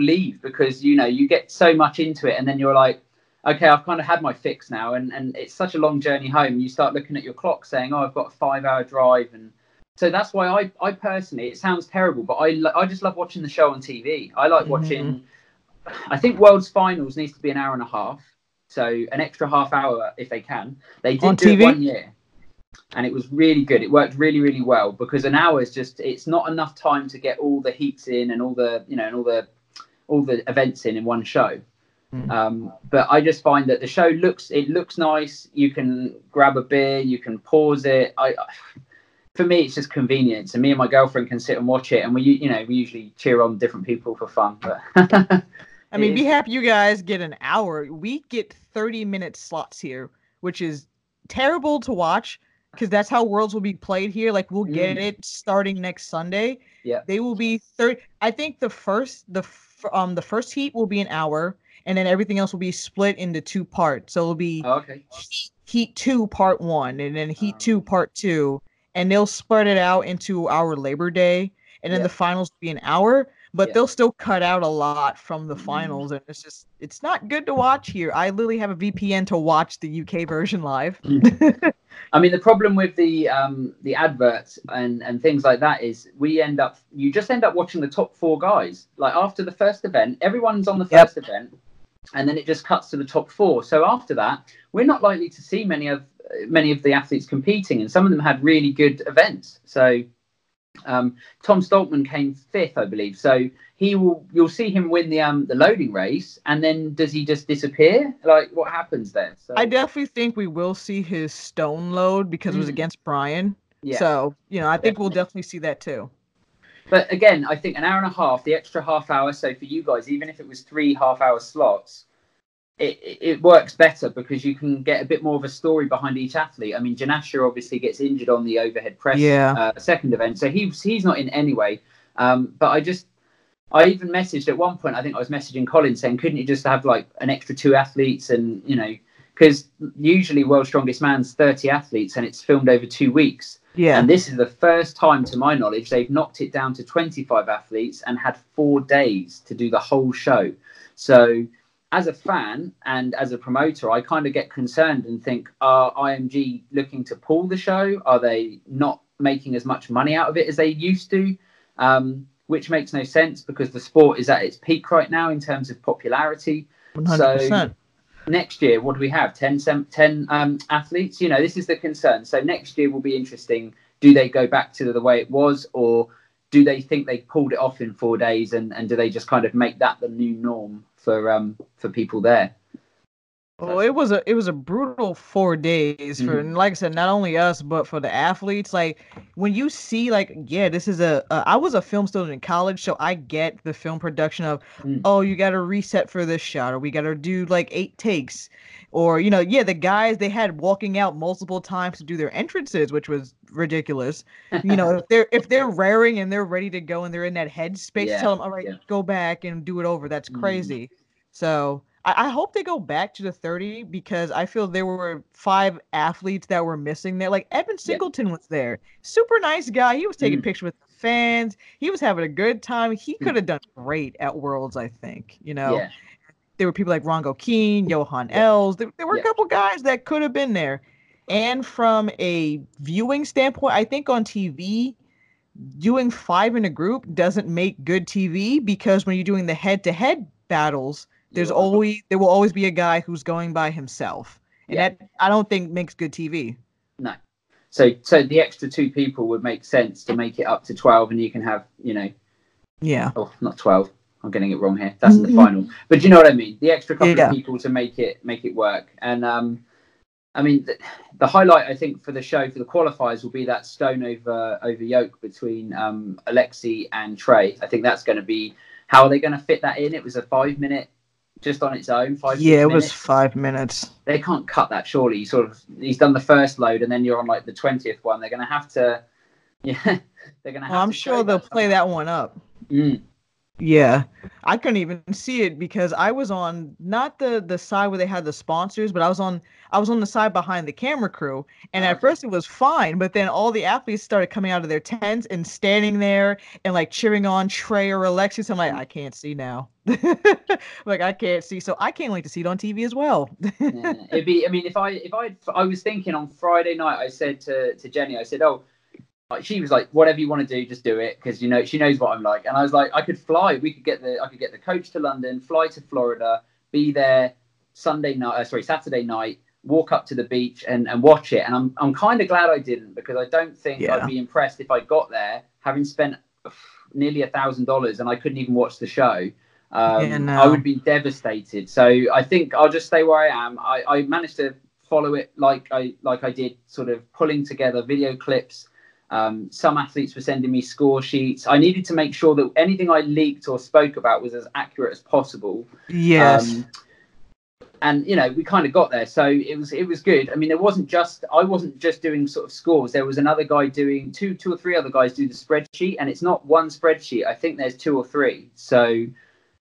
leave because, you get so much into it. And then you're like, okay, I've kind of had my fix now. And it's such a long journey home. You start looking at your clock saying, oh, I've got a 5-hour drive. And so that's why I personally, it sounds terrible, but I just love watching the show on TV. I like watching, I think World's Finals needs to be an hour and a half. So an extra half hour if they can. They did do it one year. And it was really good. It worked really, really well because an hour is just—it's not enough time to get all the heats in and all the, and all the events in one show. Mm. But I just find that the show looks nice. You can grab a beer, you can pause it. For me, it's just convenience. And me and my girlfriend can sit and watch it, and we usually cheer on different people for fun. But be happy you guys get an hour. We get 30-minute slots here, which is terrible to watch. Because that's how Worlds will be played here. Like, we'll get it starting next Sunday. Yeah, they will be 30. I think the first heat will be an hour, and then everything else will be split into two parts. So it'll be heat 2 part 1, and then heat 2 part 2, and they'll spread it out into our Labor Day, and then the finals will be an hour. But they'll still cut out a lot from the finals, and it's not good to watch here. I literally have a VPN to watch the UK version live. I mean, the problem with the adverts and things like that is you just end up watching the top 4 guys. Like, after the first event, everyone's on the first event, and then it just cuts to the top 4. So after that, we're not likely to see many of the athletes competing, and some of them had really good events. So. Tom Stoltman came 5th, I believe. So you'll see him win the loading race, and then does he just disappear? Like, what happens there? So I definitely think we will see his stone load because it was against Brian. Yeah. So I think we'll definitely see that too. But again, I think an hour and a half, the extra half hour. So for you guys, even if it was 3 half-hour slots, it works better because you can get a bit more of a story behind each athlete. I mean, Janasha obviously gets injured on the overhead press second event, so he's not in anyway. But I even messaged at one point, I think I was messaging Colin saying, couldn't you just have like an extra 2 athletes? And, because usually World's Strongest Man's 30 athletes and it's filmed over 2 weeks. Yeah. And this is the first time, to my knowledge, they've knocked it down to 25 athletes and had 4 days to do the whole show. So as a fan and as a promoter, I kind of get concerned and think, are IMG looking to pull the show? Are they not making as much money out of it as they used to? Which makes no sense because the sport is at its peak right now in terms of popularity. 100%. So next year, what do we have? 10 athletes? This is the concern. So next year will be interesting. Do they go back to the way it was, or do they think they pulled it off in 4 days? And do they just kind of make that the new norm for people there? Well, it was a brutal 4 days for, and like I said, not only us but for the athletes. Like, when you see, like, this is I was a film student in college, so I get the film production of you got to reset for this shot, or we got to do like 8 takes, or the guys, they had walking out multiple times to do their entrances, which was ridiculous. If they're raring and they're ready to go and they're in that headspace, tell them, all right, go back and do it over. That's crazy. So I hope they go back to the 30, because I feel there were 5 athletes that were missing there. Like, Evan Singleton was there, super nice guy. He was taking pictures with the fans. He was having a good time. He could have done great at Worlds, I think. There were people like Rongo Keane, Johan Els. There were a couple guys that could have been there. And from a viewing standpoint, I think on TV, doing 5 in a group doesn't make good TV, because when you're doing the head-to-head battles, there will always be a guy who's going by himself. And that, I don't think, makes good TV. No. So the extra 2 people would make sense to make it up to 12, and you can have, Oh, not 12. I'm getting it wrong here. That's the final. But you know what I mean? The extra couple of people to make it work. And, I mean, the highlight, I think, for the show, for the qualifiers, will be that stone over yoke between Alexei and Trey. I think that's going to be, how are they going to fit that in? It was a 5-minute, just on its own. It was 5 minutes. They can't cut that, surely. He's done the first load, and then you're on like the 20th one. They're going to have to. They're going to have to. I'm sure they'll play that one up. Mm. Yeah, I couldn't even see it because I was on not the side where they had the sponsors, but I was on the side behind the camera crew. And at first it was fine, but then all the athletes started coming out of their tents and standing there and like cheering on Trey or Alexis. I'm like, I can't see now. Like I can't see, so I can't wait to see it on TV as well. Yeah, it'd be. I mean, if I was thinking on Friday night, I said to Jenny, I said, oh. She was like, whatever you want to do, just do it, because you know she knows what I'm like. And I was like, I could fly. I could get the coach to London, fly to Florida, be there Saturday night, walk up to the beach and watch it. And I'm kind of glad I didn't, because I don't think I'd be impressed if I got there having spent nearly $1,000 and I couldn't even watch the show. I would be devastated. So I think I'll just stay where I am. I managed to follow it like I did, sort of pulling together video clips. Some athletes were sending me score sheets. I needed to make sure that anything I leaked or spoke about was as accurate as possible. Yes. And you know, we kind of got there, so it was good. I mean, I wasn't just doing sort of scores. There was another guy doing two or three other guys do the spreadsheet, and it's not one spreadsheet. I think there's two or three. So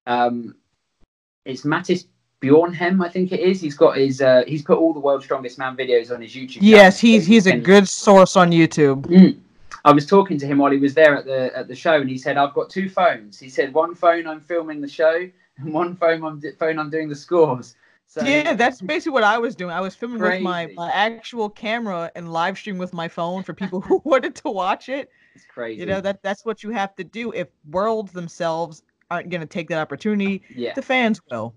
it's Mattis Bjornhem, I think it is. He's got his he's put all the World's Strongest Man videos on his YouTube. Yes, he's a good source on YouTube. Mm. I was talking to him while he was there at the show, and he said, I've got two phones. He said, one phone I'm filming the show, and one phone I'm doing the scores. So, yeah, that's basically what I was doing. I was filming with my actual camera and live stream with my phone for people who wanted to watch it. It's crazy. You know, that's what you have to do. If Worlds themselves aren't going to take that opportunity, the fans will.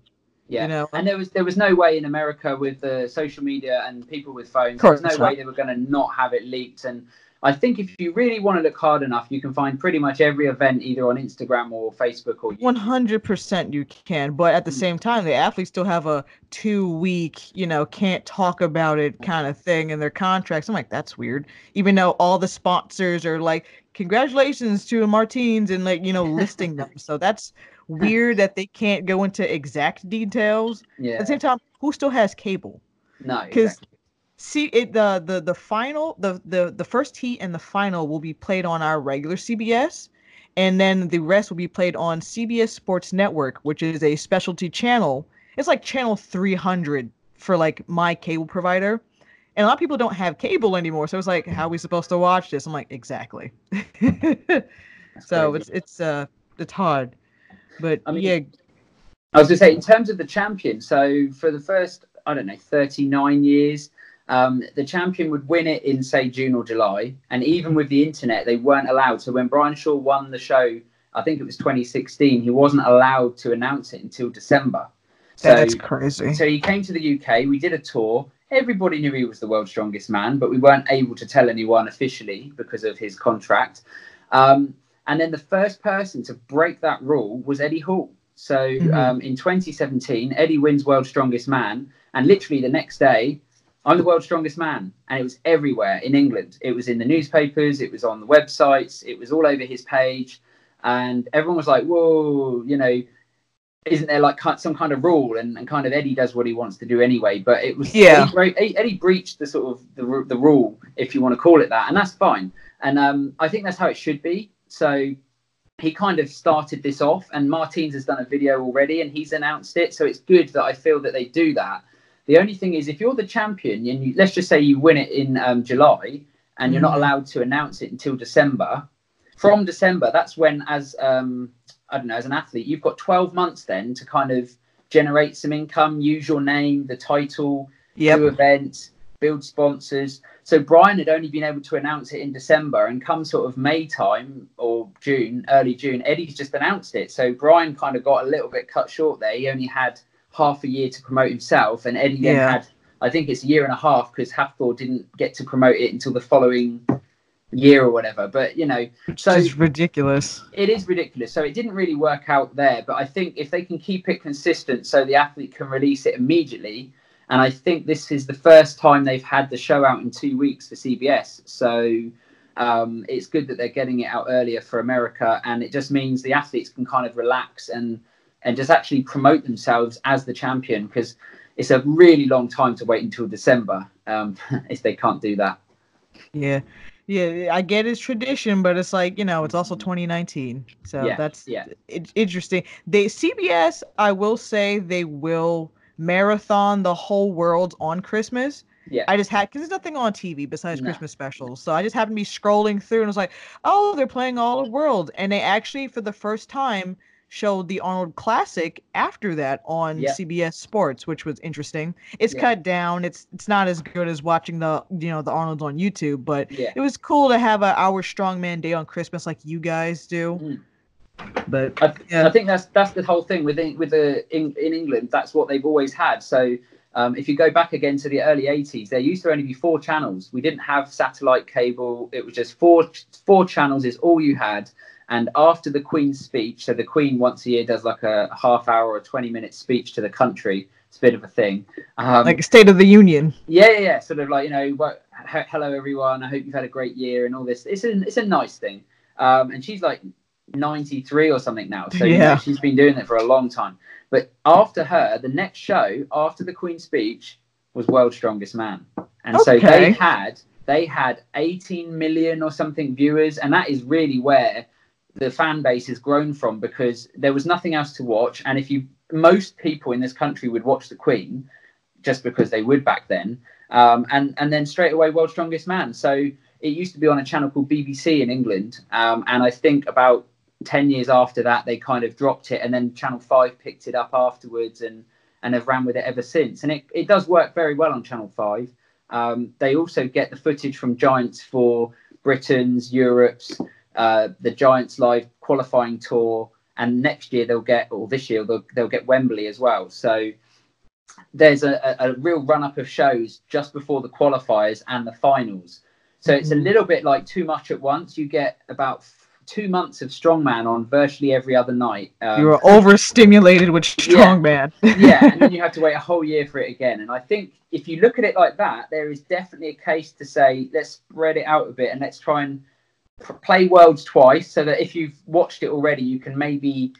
Yeah, you know? And there was no way in America with the social media and people with phones, there's no way they were going to not have it leaked. And I think if you really want to look hard enough, you can find pretty much every event either on Instagram or Facebook or YouTube. 100% you can. But at the same time, the athletes still have a 2-week, you know, can't talk about it kind of thing in their contracts. I'm like, that's weird. Even though all the sponsors are like, congratulations to Martins and like, you know, listing them. So that's weird that they can't go into exact details. Yeah. At the same time, who still has cable? No, because see it the final the first heat and the final will be played on our regular CBS, and then the rest will be played on CBS Sports Network, which is a specialty channel. It's like channel 300 for like my cable provider. And a lot of people don't have cable anymore, so it's like, how are we supposed to watch this? I'm like, exactly. So crazy. It's hard. But I mean, yeah, I was gonna say, in terms of the champion, so for the first, I don't know, 39 years, the champion would win it in say June or July, and even with the internet, they weren't allowed. So when Brian Shaw won the show, I think it was 2016, he wasn't allowed to announce it until December. So that's crazy. So he came to the UK. We did a tour. Everybody knew he was the world's strongest man, but we weren't able to tell anyone officially because of his contract. And then the first person to break that rule was Eddie Hall. So in 2017, Eddie wins World's Strongest Man. And literally the next day, I'm the world's strongest man. And it was everywhere in England. It was in the newspapers. It was on the websites. It was all over his page. And everyone was like, whoa, you know, isn't there like some kind of rule? And kind of Eddie does what he wants to do anyway. But it was Eddie breached the sort of the rule, if you want to call it that. And that's fine. And I think that's how it should be. So he kind of started this off, and Martins has done a video already and he's announced it. So it's good that I feel that they do that. The only thing is, if you're the champion and you, let's just say you win it in July and you're not allowed to announce it until December, from December, that's when as, I don't know, as an athlete, you've got 12 months then to kind of generate some income, use your name, the title, do events, build sponsors. So Brian had only been able to announce it in December, and come sort of May time or June, early June, Eddie's just announced it. So Brian kind of got a little bit cut short there. He only had half a year to promote himself, and Eddie then had, I think it's a year and a half, because Hafthor didn't get to promote it until the following year or whatever. But, you know, so it's ridiculous. It is ridiculous. So it didn't really work out there. But I think if they can keep it consistent so the athlete can release it immediately. And I think this is the first time they've had the show out in 2 weeks for CBS. So it's good that they're getting it out earlier for America. And it just means the athletes can kind of relax and just actually promote themselves as the champion, because it's a really long time to wait until December if they can't do that. Yeah. Yeah, I get it's tradition, but it's like, you know, it's also 2019. So yeah, that's it's interesting. They CBS, I will say, they will marathon the whole world on Christmas. Yeah, I just had, because there's nothing on TV besides Christmas specials. So I just happened to be scrolling through and was like, oh, they're playing all the world. And they actually, for the first time, showed the Arnold Classic after that on CBS Sports, which was interesting. It's cut down. It's not as good as watching the, you know, the Arnolds on YouTube, but it was cool to have an Our Strongman Day on Christmas like you guys do. Mm. But I think that's the whole thing in England. That's what they've always had. So if you go back again to the early 80s, there used to only be 4 channels. We didn't have satellite cable. It was just four channels is all you had. And after the Queen's speech, so the Queen once a year does like a half hour or 20-minute speech to the country. It's a bit of a thing. Like a State of the Union. Yeah. Sort of like, you know, hello, everyone. I hope you've had a great year and all this. It's a nice thing. And she's like 93 or something now. So you know, she's been doing it for a long time. But after her, the next show after the Queen's speech was World's Strongest Man. And so they had 18 million or something viewers. And that is really where the fan base has grown from, because there was nothing else to watch. And most people in this country would watch the Queen just because they would back then. And then straight away, World's Strongest Man. So it used to be on a channel called BBC in England. And I think about 10 years after that, they kind of dropped it, and then Channel 5 picked it up afterwards and have ran with it ever since. And it does work very well on Channel 5. They also get the footage from Giants for Britain's, Europe's, the Giants Live qualifying tour, and this year they'll get Wembley as well. So there's a real run-up of shows just before the qualifiers and the finals. So it's a little bit like too much at once. You get about 2 months of strongman on virtually every other night. You were overstimulated with strongman. And then you have to wait a whole year for it again. And I think if you look at it like that, there is definitely a case to say, let's spread it out a bit and let's try and play Worlds twice, so that if you've watched it already, you can maybe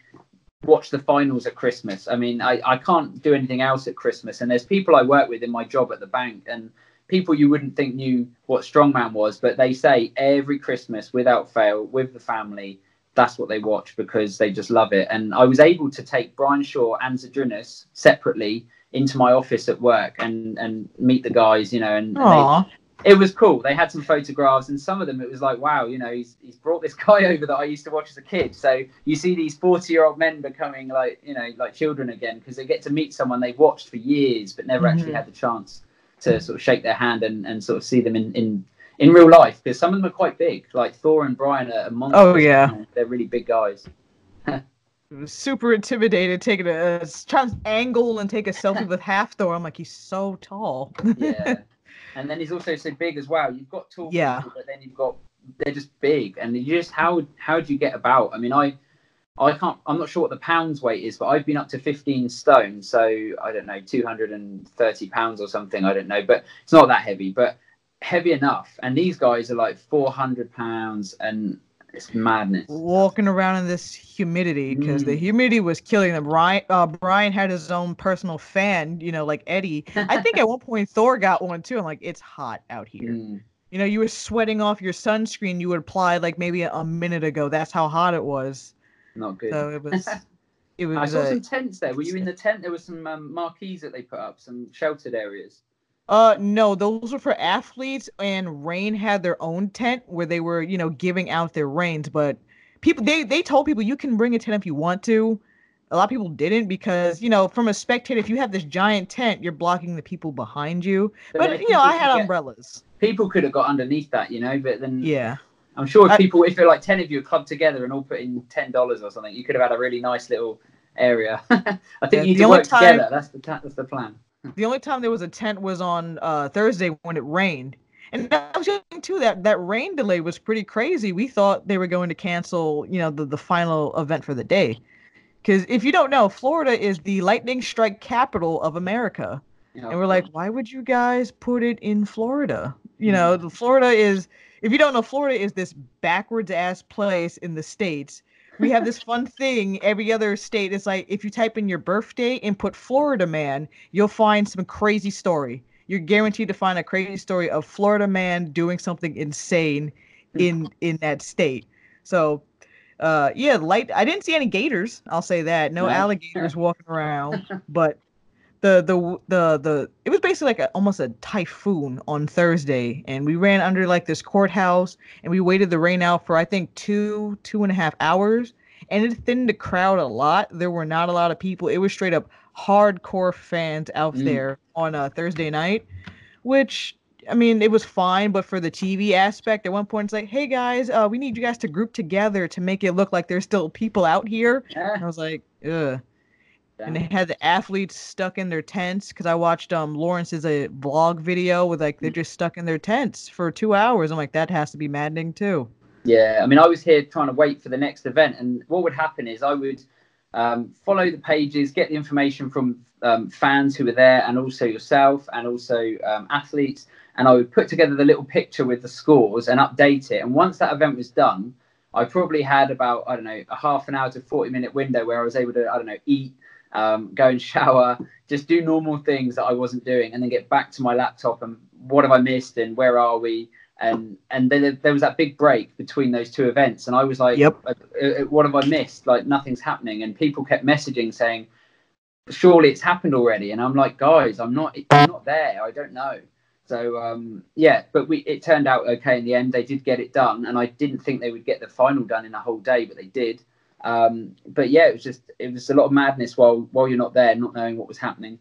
watch the finals at Christmas. I mean, I can't do anything else at Christmas, and there's people I work with in my job at the bank, and people you wouldn't think knew what strongman was, but they say every Christmas without fail with the family, that's what they watch because they just love it. And I was able to take Brian Shaw and Žydrūnas separately into my office at work and meet the guys, you know, and it was cool. They had some photographs, and some of them, it was like, wow, you know, he's brought this guy over that I used to watch as a kid. So you see these 40-year-old men becoming like, you know, like children again, because they get to meet someone they've watched for years, but never actually had the chance to sort of shake their hand and sort of see them in real life. Because some of them are quite big, like Thor and Brian are monsters. Oh yeah, they're really big guys. Super intimidated, taking trying to angle and take a selfie with Hafthor. I'm like, he's so tall. Yeah. And then he's also so big as well. You've got tall people, but then they're just big. And you just, how do you get about? I mean, I can't, I'm not sure what the pounds weight is, but I've been up to 15 stone. So I don't know, 230 pounds or something. I don't know, but it's not that heavy, but heavy enough. And these guys are like 400 pounds and it's madness. Walking around in this humidity, because the humidity was killing them. Brian had his own personal fan, you know, like Eddie. I think at one point Thor got one too. I'm like, it's hot out here. Mm. You know, you were sweating off your sunscreen you would apply like maybe a minute ago. That's how hot it was. Not good. So it was I saw some tents there. Were you in the tent? There was some marquees that they put up, some sheltered areas. No, those were for athletes, and Reign had their own tent where they were, you know, giving out their reins. But people, they told people you can bring a tent if you want to. A lot of people didn't because, you know, from a spectator, if you have this giant tent, you're blocking the people behind you. But you know, I had umbrellas. People could have got underneath that, you know, but then I'm sure if they're like 10 of you clubbed together and all put in $10 or something, you could have had a really nice little area. I think you need to work together. That's the plan. The only time there was a tent was on Thursday when it rained. And that was the thing too, that rain delay was pretty crazy. We thought they were going to cancel, you know, the final event for the day. Because if you don't know, Florida is the lightning strike capital of America. Yeah. And we're like, why would you guys put it in Florida? You know, Florida is, if you don't know, Florida is this backwards ass place in the States. We have this fun thing every other state. It's like if you type in your birthday and put Florida man, you'll find some crazy story. you're guaranteed to find a crazy story of Florida man doing something insane in that state. So, yeah, I didn't see any gators. I'll say that. No alligators walking around, but it was basically like almost a typhoon on Thursday, and we ran under like this courthouse, and we waited the rain out for I think two and a half hours, and it thinned the crowd a lot. There were not a lot of people. It was straight up hardcore fans out there on a Thursday night, which, I mean, it was fine, but for the TV aspect, at one point it's like, hey guys, we need you guys to group together to make it look like there's still people out here. Yeah. And I was like, ugh. Yeah. And they had the athletes stuck in their tents, because I watched Laurence's vlog video with like, they're just stuck in their tents for 2 hours. I'm like, that has to be maddening too. Yeah, I mean, I was here trying to wait for the next event, and what would happen is I would follow the pages, get the information from fans who were there, and also yourself, and also athletes, and I would put together the little picture with the scores and update it. And once that event was done, I probably had about, I don't know, a half an hour to 40-minute window where I was able to, I don't know, eat, go and shower, just do normal things that I wasn't doing, and then get back to my laptop and what have I missed and where are we? And then there was that big break between those two events, and I was like, yep, what have I missed? Like, nothing's happening. And people kept messaging saying, surely it's happened already. And I'm like, guys, I'm not there. I don't know. So, yeah, but it turned out okay in the end. They did get it done, and I didn't think they would get the final done in a whole day, but they did. But yeah, it was a lot of madness while you're not there, not knowing what was happening.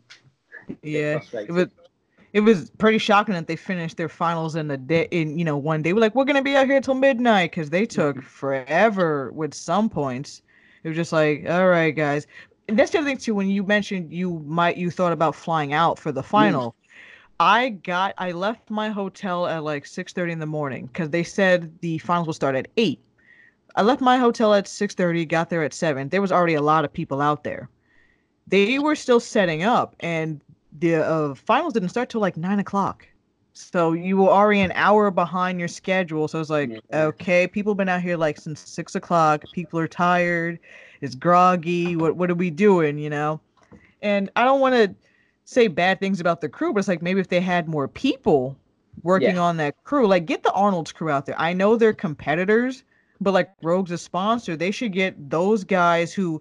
Yeah, it was pretty shocking that they finished their finals in a day, one day. We're like, we're going to be out here till midnight, because they took forever with some points. It was just like, all right, guys. And that's the other thing, too, when you mentioned you thought about flying out for the final. I left my hotel at like 6:30 in the morning, because they said the finals will start at 8. I left my hotel at 6:30, got there at 7. There was already a lot of people out there. They were still setting up, and the finals didn't start till like 9 o'clock, so you were already an hour behind your schedule. So it's like, okay, people have been out here like since 6 o'clock. People are tired. It's groggy. What are we doing? And I don't want to say bad things about the crew, but it's like, maybe if they had more people working on that crew, like get the Arnold's crew out there. I know they're competitors, but like Rogue's a sponsor. They should get those guys who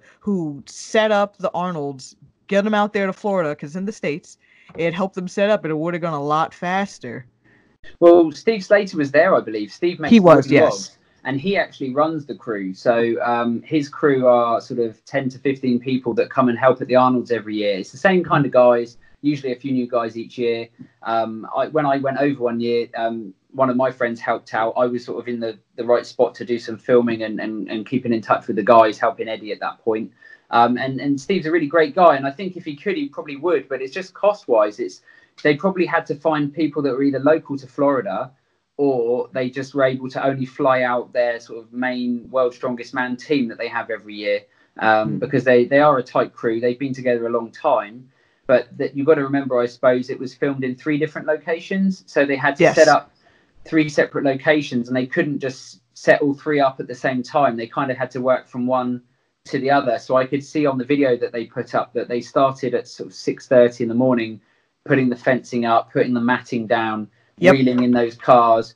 set up the Arnold's. Get them out there to Florida, because in the States, it helped them set up, and it would have gone a lot faster. Well, Steve Slater was there, I believe. Steve makes vlogs, and he actually runs the crew. So his crew are sort of 10 to 15 people that come and help at the Arnold's every year. It's the same kind of guys, usually a few new guys each year. When I went over one year, one of my friends helped out. I was sort of in the right spot to do some filming and keeping in touch with the guys, helping Eddie at that point. And Steve's a really great guy, and I think if he could, he probably would. But it's just cost-wise. They probably had to find people that were either local to Florida, or they just were able to only fly out their sort of main World's Strongest Man team that they have every year, because they are a tight crew. They've been together a long time. But you've got to remember, I suppose, it was filmed in 3 different locations. So they had to set up 3 separate locations, and they couldn't just set all 3 up at the same time. They kind of had to work from one to the other. So I could see on the video that they put up that they started at sort of 6:30 in the morning, putting the fencing up, putting the matting down, reeling in those cars.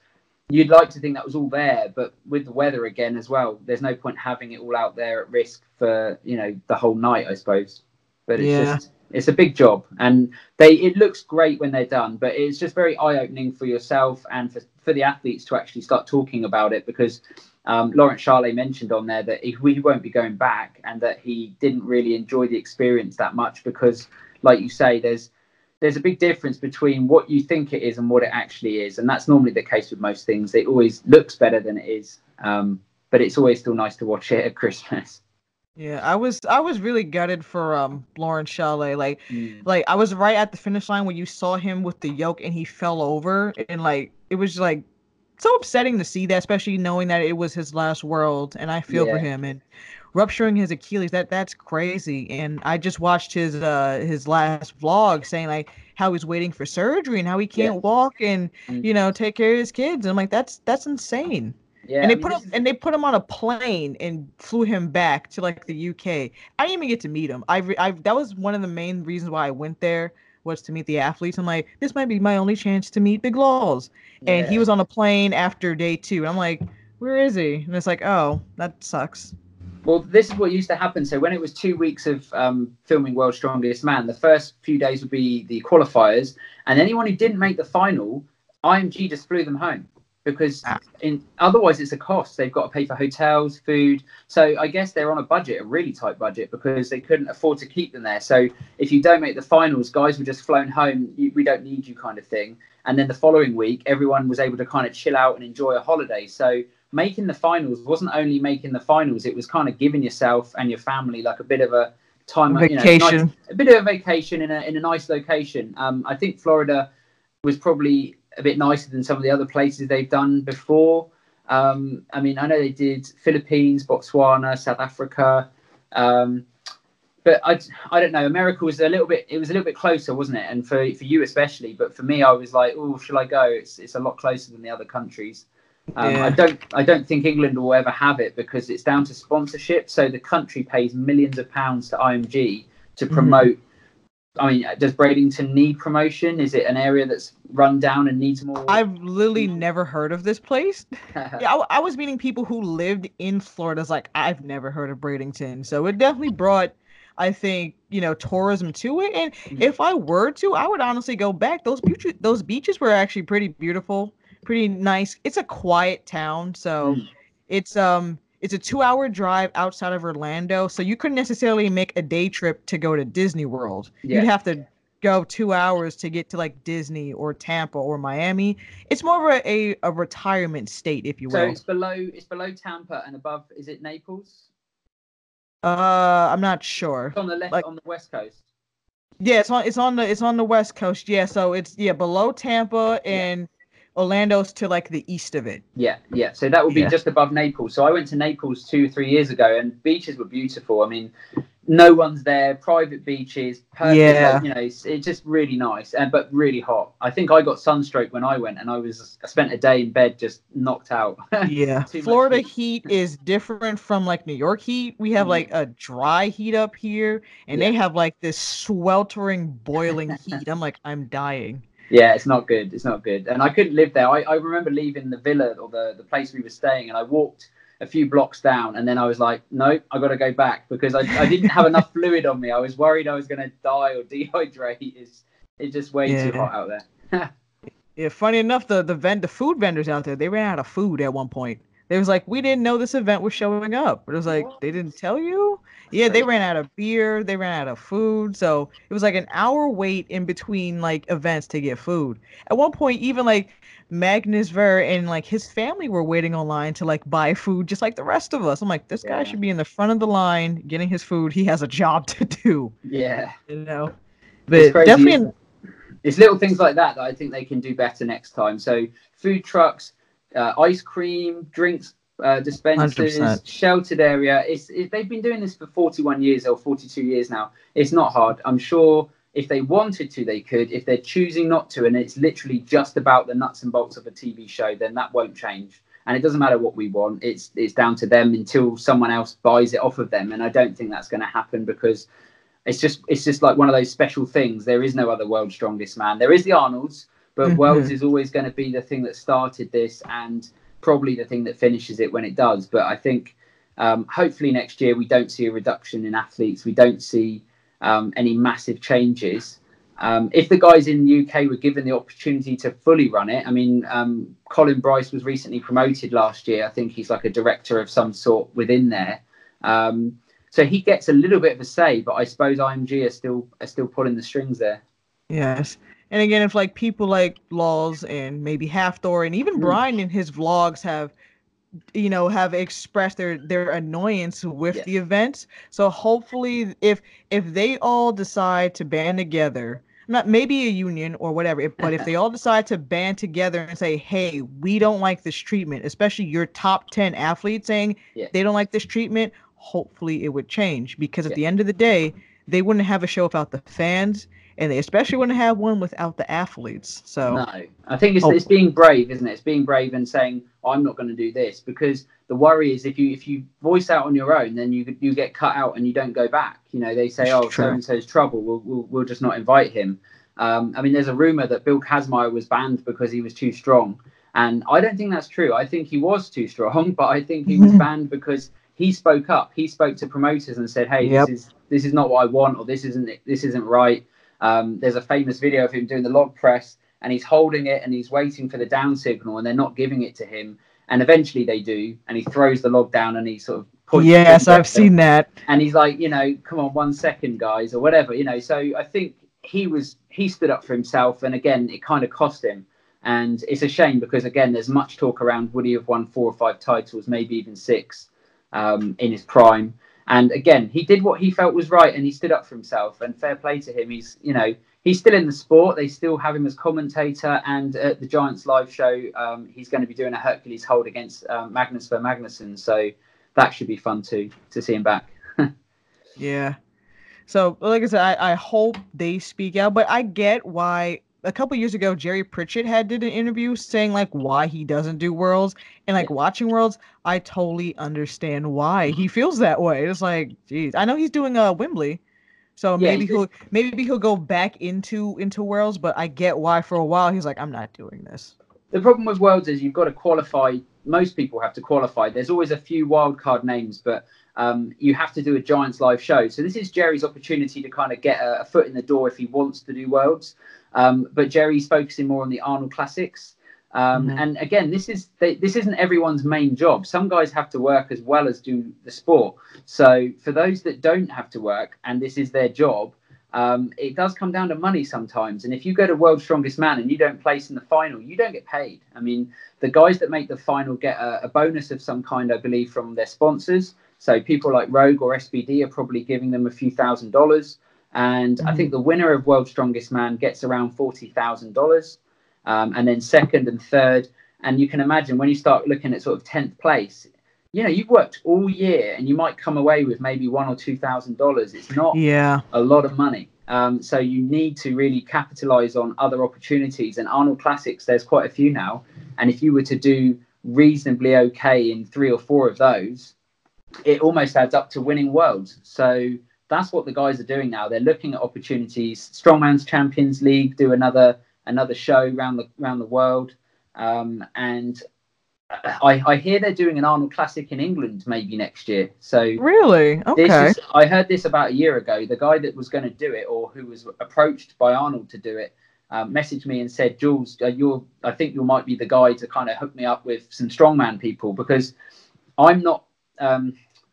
You'd like to think that was all there, but with the weather again as well, there's no point having it all out there at risk for, the whole night, I suppose. But it's just, it's a big job, and it looks great when they're done, but it's just very eye-opening for yourself and for the athletes to actually start talking about it, because Laurence Charlet mentioned on there that he won't be going back, and that he didn't really enjoy the experience that much, because like you say, there's a big difference between what you think it is and what it actually is. And that's normally the case with most things. It always looks better than it is, but it's always still nice to watch it at Christmas. Yeah, I was really gutted for Laurence Charlet. Like, I was right at the finish line when you saw him with the yoke and he fell over, and like it was like so upsetting to see that, especially knowing that it was his last World, and I feel for him. And rupturing his Achilles, that's crazy. And I just watched his last vlog saying like how he's waiting for surgery and how he can't walk and take care of his kids. And I'm like, that's insane. Yeah, and they put him on a plane and flew him back to like the UK. I didn't even get to meet him. That was one of the main reasons why I went there. was to meet the athletes. I'm like, this might be my only chance to meet Big Lols. Yeah. And he was on a plane after day two. And I'm like, where is he? And it's like, oh, that sucks. Well, this is what used to happen. So when it was 2 weeks of filming World's Strongest Man, the first few days would be the qualifiers. And anyone who didn't make the final, IMG just flew them home. Because otherwise it's a cost. They've got to pay for hotels, food. So I guess they're on a budget, a really tight budget, because they couldn't afford to keep them there. So if you don't make the finals, guys were just flown home. We don't need you kind of thing. And then the following week, everyone was able to kind of chill out and enjoy a holiday. So making the finals wasn't only making the finals. It was kind of giving yourself and your family like a bit of a time, vacation. A bit of a vacation in a nice location. I think Florida was probably a bit nicer than some of the other places they've done before. I mean, I know they did Philippines, Botswana, South Africa, but I don't know. America was a little bit closer, wasn't it? And for you especially, but for me, I was like, oh, shall I go? It's a lot closer than the other countries. Yeah. I don't think England will ever have it because it's down to sponsorship. So the country pays millions of pounds to IMG to promote. I mean, does Bradenton need promotion? Is it an area that's run down and needs more? I've literally never heard of this place. Yeah, I was meeting people who lived in Florida. It's like, I've never heard of Bradenton. So it definitely brought, I think, you know, tourism to it. And if I were to, I would honestly go back. Those beaches were actually pretty beautiful, pretty nice. It's a quiet town. So it's a 2-hour drive outside of Orlando, so you couldn't necessarily make a day trip to go to Disney World. Yeah. You'd have to go 2 hours to get to like Disney or Tampa or Miami. It's more of a retirement state, if you will. So it's below Tampa and above. Is it Naples? I'm not sure. It's on the left, like, on the west coast. Yeah, it's on the west coast. Yeah, so it's below Tampa and. Yeah. Orlando's to like the east of it. Yeah. So that would be just above Naples. So I went to Naples 2 or 3 years ago, and beaches were beautiful. I mean, no one's there, private beaches, perfect. Yeah. You know, it's just really nice, but really hot. I think I got sunstroke when I went, and I spent a day in bed just knocked out. Yeah. Florida heat is different from like New York heat. We have like a dry heat up here, and they have like this sweltering, boiling heat. I'm like, I'm dying. Yeah, it's not good. It's not good. And I couldn't live there. I remember leaving the villa or the place we were staying, and I walked a few blocks down, and then I was like, no, I got to go back because I didn't have enough fluid on me. I was worried I was going to die or dehydrate. It's just way too hot out there. Yeah, funny enough, the food vendors out there, they ran out of food at one point. They was like, we didn't know this event was showing up. But it was like, what? They didn't tell you? Yeah, they ran out of beer. They ran out of food. So it was like an hour wait in between like events to get food. At one point, even like Magnus Ver and like his family were waiting online to like buy food just like the rest of us. I'm like, this guy should be in the front of the line getting his food. He has a job to do. Yeah. You know? But it's crazy, definitely. It's little things like that I think they can do better next time. So food trucks, ice cream, drinks, dispensers, 100%. Sheltered area. They've been doing this for 41 years or 42 years now. It's not hard. I'm sure if they wanted to, they could. If they're choosing not to, and it's literally just about the nuts and bolts of a TV show, then that won't change. And it doesn't matter what we want. It's down to them until someone else buys it off of them. And I don't think that's going to happen because it's just like one of those special things. There is no other World's Strongest Man. There is the Arnold's. But Worlds is always going to be the thing that started this and probably the thing that finishes it when it does. But I think hopefully next year we don't see a reduction in athletes. We don't see any massive changes. If the guys in the UK were given the opportunity to fully run it, I mean, Colin Bryce was recently promoted last year. I think he's like a director of some sort within there. So he gets a little bit of a say, but I suppose IMG are still pulling the strings there. Yes. And again, if like people like Laws and maybe Hafthor and even Brian in his vlogs have expressed their annoyance with the events. So hopefully if they all decide to band together, not maybe a union or whatever, but if they all decide to band together and say, hey, we don't like this treatment, especially your top 10 athletes saying they don't like this treatment, hopefully it would change because at the end of the day, they wouldn't have a show without the fans. And they especially wouldn't have one without the athletes. So no, I think it's being brave, isn't it? It's being brave and saying, I'm not going to do this. Because the worry is if you voice out on your own, then you get cut out and you don't go back. You know, they say, oh, so-and-so's trouble. We'll just not invite him. I mean, there's a rumor that Bill Kazmaier was banned because he was too strong. And I don't think that's true. I think he was too strong, but I think he was banned because he spoke up. He spoke to promoters and said, hey, this is not what I want, or this isn't right. There's a famous video of him doing the log press, and he's holding it and he's waiting for the down signal, and they're not giving it to him. And eventually they do, and he throws the log down and he sort of pushes. Yes, I've seen that. And he's like, you know, come on 1 second, guys, or whatever, you know. So I think he stood up for himself, and again, it kind of cost him. And it's a shame because, again, there's much talk around would he have won 4 or 5 titles, maybe even 6 in his prime. And again, he did what he felt was right, and he stood up for himself, and fair play to him. He's, you know, he's still in the sport. They still have him as commentator, and at the Giants Live show, he's going to be doing a Hercules hold against Magnus Ver Magnusson. So that should be fun to see him back. Yeah. So like I said, I hope they speak out, but I get why. A couple years ago, Jerry Pritchett did an interview saying like why he doesn't do Worlds, and like watching Worlds, I totally understand why he feels that way. It's like, geez, I know he's doing Wembley, so maybe he'll go back into Worlds, but I get why for a while he's like, I'm not doing this. The problem with Worlds is you've got to qualify. Most people have to qualify. There's always a few wildcard names, but you have to do a Giants Live show. So this is Jerry's opportunity to kind of get a foot in the door if he wants to do Worlds. But Jerry's focusing more on the Arnold Classics. And again, this isn't everyone's main job. Some guys have to work as well as do the sport. So for those that don't have to work and this is their job, it does come down to money sometimes. And if you go to World's Strongest Man and you don't place in the final, you don't get paid. I mean, the guys that make the final get a bonus of some kind, I believe, from their sponsors. So people like Rogue or SBD are probably giving them a few $1,000s. And I think the winner of World's Strongest Man gets around $40,000, and then second and third. And you can imagine when you start looking at sort of 10th place, you know, you've worked all year and you might come away with maybe $1,000 or $2,000. It's not a lot of money. So you need to really capitalize on other opportunities. And Arnold Classics, there's quite a few now. And if you were to do reasonably okay in 3 or 4 of those, it almost adds up to winning Worlds. So that's what the guys are doing now. They're looking at opportunities. Strongman's Champions League do another show round the world, and I hear they're doing an Arnold Classic in England maybe next year. So really, okay. I heard this about a year ago. The guy that was going to do it, or who was approached by Arnold to do it, messaged me and said, "Jules, I think you might be the guy to kind of hook me up with some strongman people because I'm not."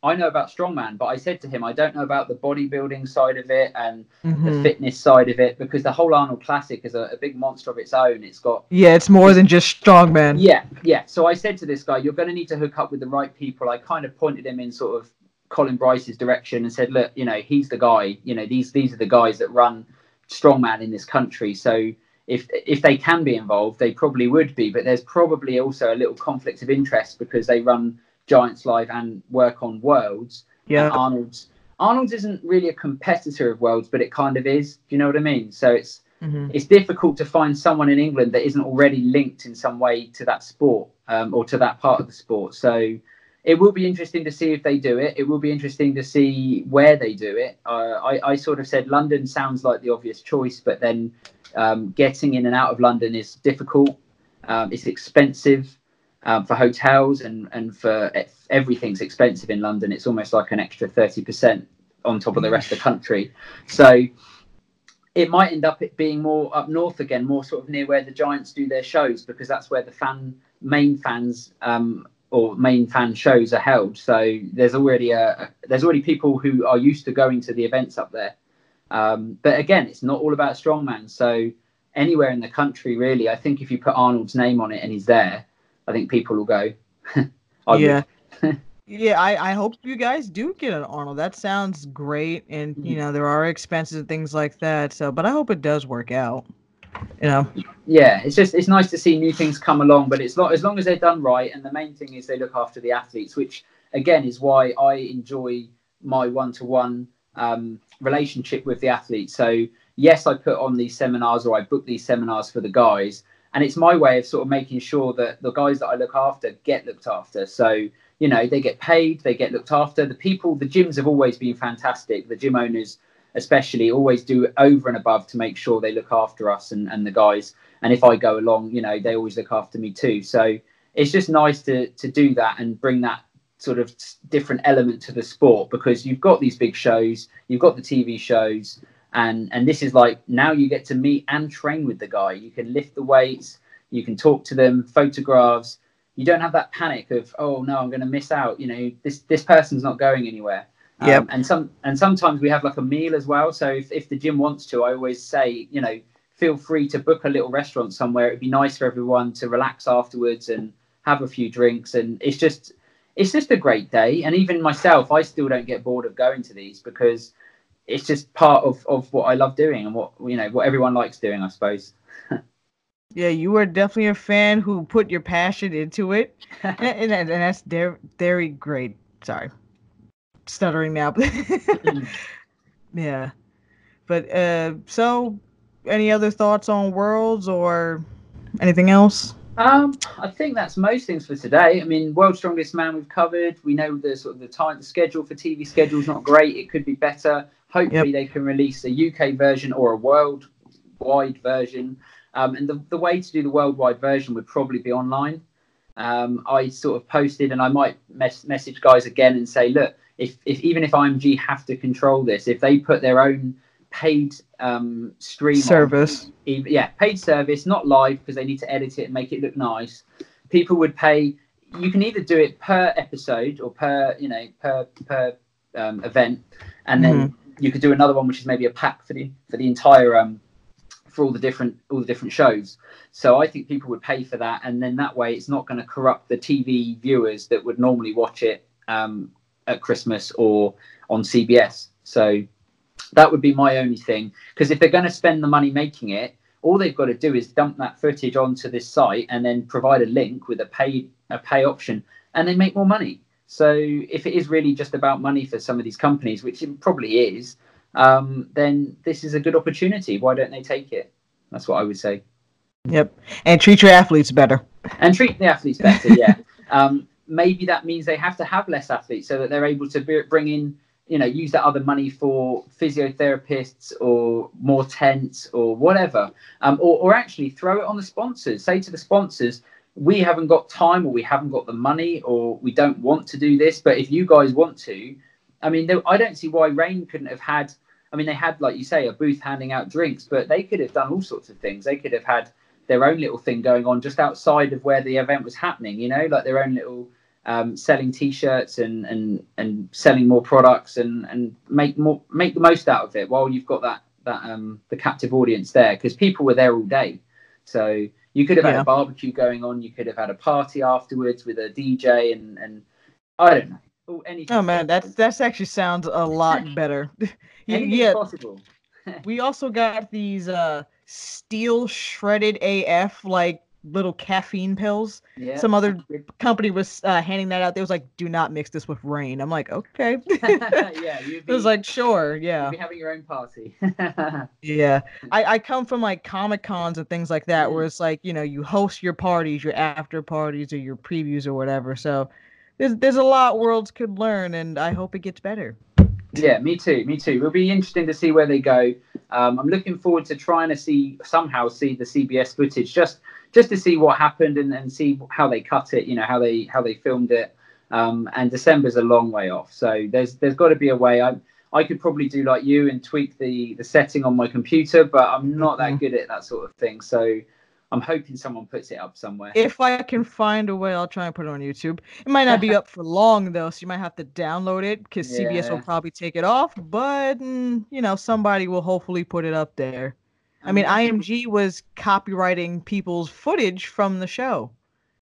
I know about strongman, but I said to him, I don't know about the bodybuilding side of it and the fitness side of it, because the whole Arnold Classic is a big monster of its own. It's got... Yeah, it's more than just strongman. Yeah. So I said to this guy, you're going to need to hook up with the right people. I kind of pointed him in sort of Colin Bryce's direction and said, look, you know, he's the guy. You know, these are the guys that run strongman in this country. So if they can be involved, they probably would be. But there's probably also a little conflict of interest because they run Giants Live and work on Worlds. Yeah. And Arnold's isn't really a competitor of Worlds, but it kind of is. Do you know what I mean? So it's difficult to find someone in England that isn't already linked in some way to that sport, or to that part of the sport. So it will be interesting to see if they do it. It will be interesting to see where they do it. I sort of said London sounds like the obvious choice, but then getting in and out of London is difficult. It's expensive. For hotels and for everything's expensive in London. It's almost like an extra 30% on top of the rest of the country. So it might end up it being more up north again, more sort of near where the Giants do their shows, because that's where the main fan shows are held. So there's already people who are used to going to the events up there. But again, it's not all about strongman. So anywhere in the country, really, I think if you put Arnold's name on it and he's there, I think people will go. I hope you guys do get an Arnold. That sounds great. And, you know, there are expenses and things like that. So, but I hope it does work out, you know? Yeah. It's just, it's nice to see new things come along, but it's not, as long as they're done right. And the main thing is they look after the athletes, which again is why I enjoy my one-to-one relationship with the athletes. So yes, I put on these seminars, or I book these seminars for the guys. And it's my way of sort of making sure that the guys that I look after get looked after. So, you know, they get paid, they get looked after. The people, the gyms have always been fantastic. The gym owners especially, always do over and above to make sure they look after us and the guys. And if I go along, you know, they always look after me too. So it's just nice to do that and bring that sort of different element to the sport, because you've got these big shows, you've got the TV shows, and this is like, now you get to meet and train with the guy. You can lift the weights, you can talk to them, photographs. You don't have that panic of, oh no, I'm going to miss out, you know, this person's not going anywhere. Yeah. And sometimes we have like a meal as well. So if the gym wants to, I always say, you know, feel free to book a little restaurant somewhere. It'd be nice for everyone to relax afterwards and have a few drinks. And it's just a great day. And even myself, I still don't get bored of going to these, because it's just part of what I love doing and what, you know, what everyone likes doing, I suppose. Yeah, you are definitely a fan who put your passion into it, and that's very great. Sorry, stuttering now. Yeah, but so, any other thoughts on Worlds or anything else? I think that's most things for today. I mean, World's Strongest Man we've covered. We know the sort of the time, the schedule for TV schedule's not great. It could be better. Hopefully, they can release a UK version or a worldwide version. And the way to do the worldwide version would probably be online. I sort of posted, and I might message guys again and say, look, if IMG have to control this, if they put their own paid stream service, paid service, not live, because they need to edit it and make it look nice. People would pay. You can either do it per episode or per event, and then you could do another one, which is maybe a pack for the entire. For all the different shows. So I think people would pay for that, and then that way it's not going to corrupt the TV viewers that would normally watch it at Christmas or on CBS. So that would be my only thing, because if they're going to spend the money making it, all they've got to do is dump that footage onto this site and then provide a link with a pay option, and they make more money. So if it is really just about money for some of these companies, which it probably is, then this is a good opportunity. Why don't they take it? That's what I would say. Yep. And treat your athletes better. And treat the athletes better, yeah. Maybe that means they have to have less athletes so that they're able to bring in, you know, use that other money for physiotherapists or more tents or whatever. Or actually throw it on the sponsors. Say to the sponsors, we haven't got time, or we haven't got the money, or we don't want to do this, but if you guys want to, I mean, I don't see why Reign couldn't have had, I mean, they had, like you say, a booth handing out drinks, but they could have done all sorts of things. They could have had their own little thing going on just outside of where the event was happening, you know, like their own little selling T-shirts and selling more products and make the most out of it while you've got that the captive audience there, because people were there all day. So you could have had a barbecue going on. You could have had a party afterwards with a DJ and I don't know. Anything. Oh man, that's actually sounds a lot better. Yeah, possible. We also got these steel shredded AF like little caffeine pills. Yeah. Some other company was handing that out. They was like, "Do not mix this with Reign." I'm like, "Okay." Yeah, you'd be, it was like, "Sure, yeah." You'd be having your own party. Yeah, I come from like Comic Cons and things like that, where it's like, you know, you host your parties, your after parties, or your previews or whatever. So. There's a lot Worlds could learn, and I hope it gets better. Yeah, me too. It'll be interesting to see where they go. I'm looking forward to trying to somehow see the CBS footage, just to see what happened and see how they cut it, you know, how they filmed it. And December's a long way off, so there's got to be a way. I could probably do like you and tweak the setting on my computer, but I'm not that good at that sort of thing, so. I'm hoping someone puts it up somewhere. If I can find a way, I'll try and put it on YouTube. It might not be up for long, though, so you might have to download it, because CBS will probably take it off. But, you know, somebody will hopefully put it up there. I mean, IMG was copywriting people's footage from the show.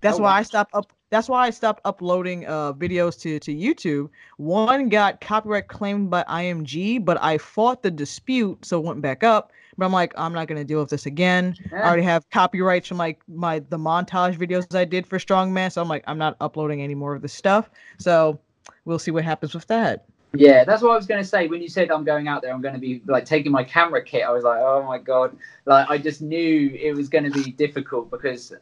That's why I stopped up. That's why I stopped uploading videos to YouTube. One got copyright claimed by IMG, but I fought the dispute, so it went back up. But I'm like, I'm not going to deal with this again. Yeah. I already have copyrights from like the montage videos I did for Strongman. So I'm like, I'm not uploading any more of this stuff. So we'll see what happens with that. Yeah, that's what I was going to say. When you said I'm going out there, I'm going to be like taking my camera kit. I was like, oh my God. Like, I just knew it was going to be difficult, because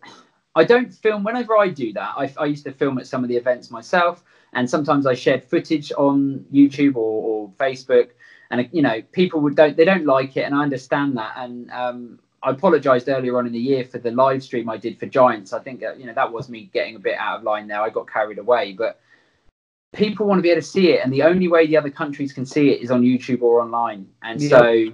I don't film. Whenever I do that, I used to film at some of the events myself. And sometimes I shared footage on YouTube or Facebook. And, you know, people would don't like it. And I understand that. And I apologized earlier on in the year for the live stream I did for Giants. I think, you know, that was me getting a bit out of line there. I got carried away, but people want to be able to see it. And the only way the other countries can see it is on YouTube or online. And so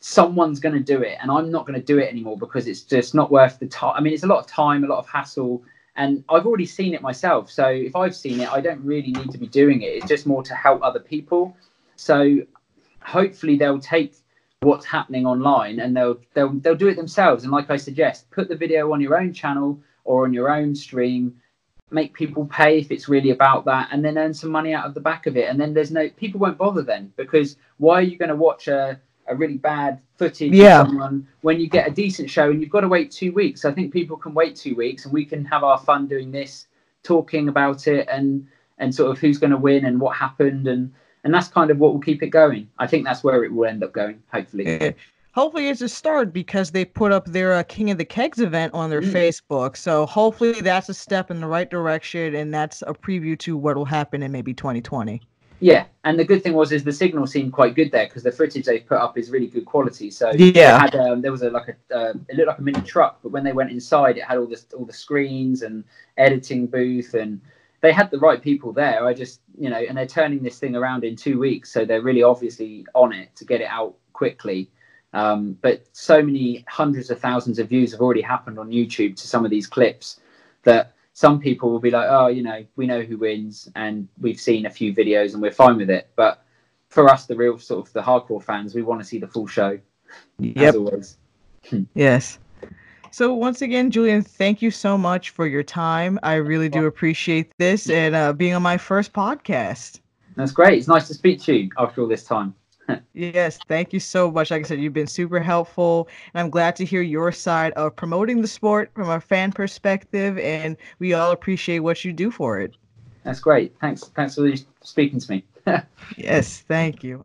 someone's going to do it, and I'm not going to do it anymore because it's just not worth the time. I mean, it's a lot of time, a lot of hassle, and I've already seen it myself. So if I've seen it, I don't really need to be doing it. It's just more to help other people. So hopefully they'll take what's happening online and they'll do it themselves. And like I suggest, put the video on your own channel or on your own stream, make people pay if it's really about that, and then earn some money out of the back of it. And then there's no, people won't bother then, because why are you going to watch a really bad footage of someone when you get a decent show and you've got to wait 2 weeks? I think people can wait 2 weeks, and we can have our fun doing this, talking about it and sort of who's going to win and what happened. And that's kind of what will keep it going. I think that's where it will end up going, hopefully. Yeah. Hopefully it's a start, because they put up their King of the Kegs event on their Facebook. So hopefully that's a step in the right direction, and that's a preview to what will happen in maybe 2020. Yeah, and the good thing was is the signal seemed quite good there, because the footage they've put up is really good quality. So yeah, had, there was it looked like a mini truck, but when they went inside, it had all the screens and editing booth, and they had the right people there. I just, you know, and they're turning this thing around in 2 weeks, so they're really obviously on it to get it out quickly. But so many hundreds of thousands of views have already happened on YouTube to some of these clips that some people will be like, oh, you know, we know who wins and we've seen a few videos and we're fine with it. But for us, the real sort of the hardcore fans, we want to see the full show. As always. Yes. So once again, Julian, thank you so much for your time. I really do appreciate this and being on my first podcast. That's great. It's nice to speak to you after all this time. Yes, thank you so much. Like I said, you've been super helpful, and I'm glad to hear your side of promoting the sport from a fan perspective, and we all appreciate what you do for it. That's great. Thanks for speaking to me. Yes, thank you.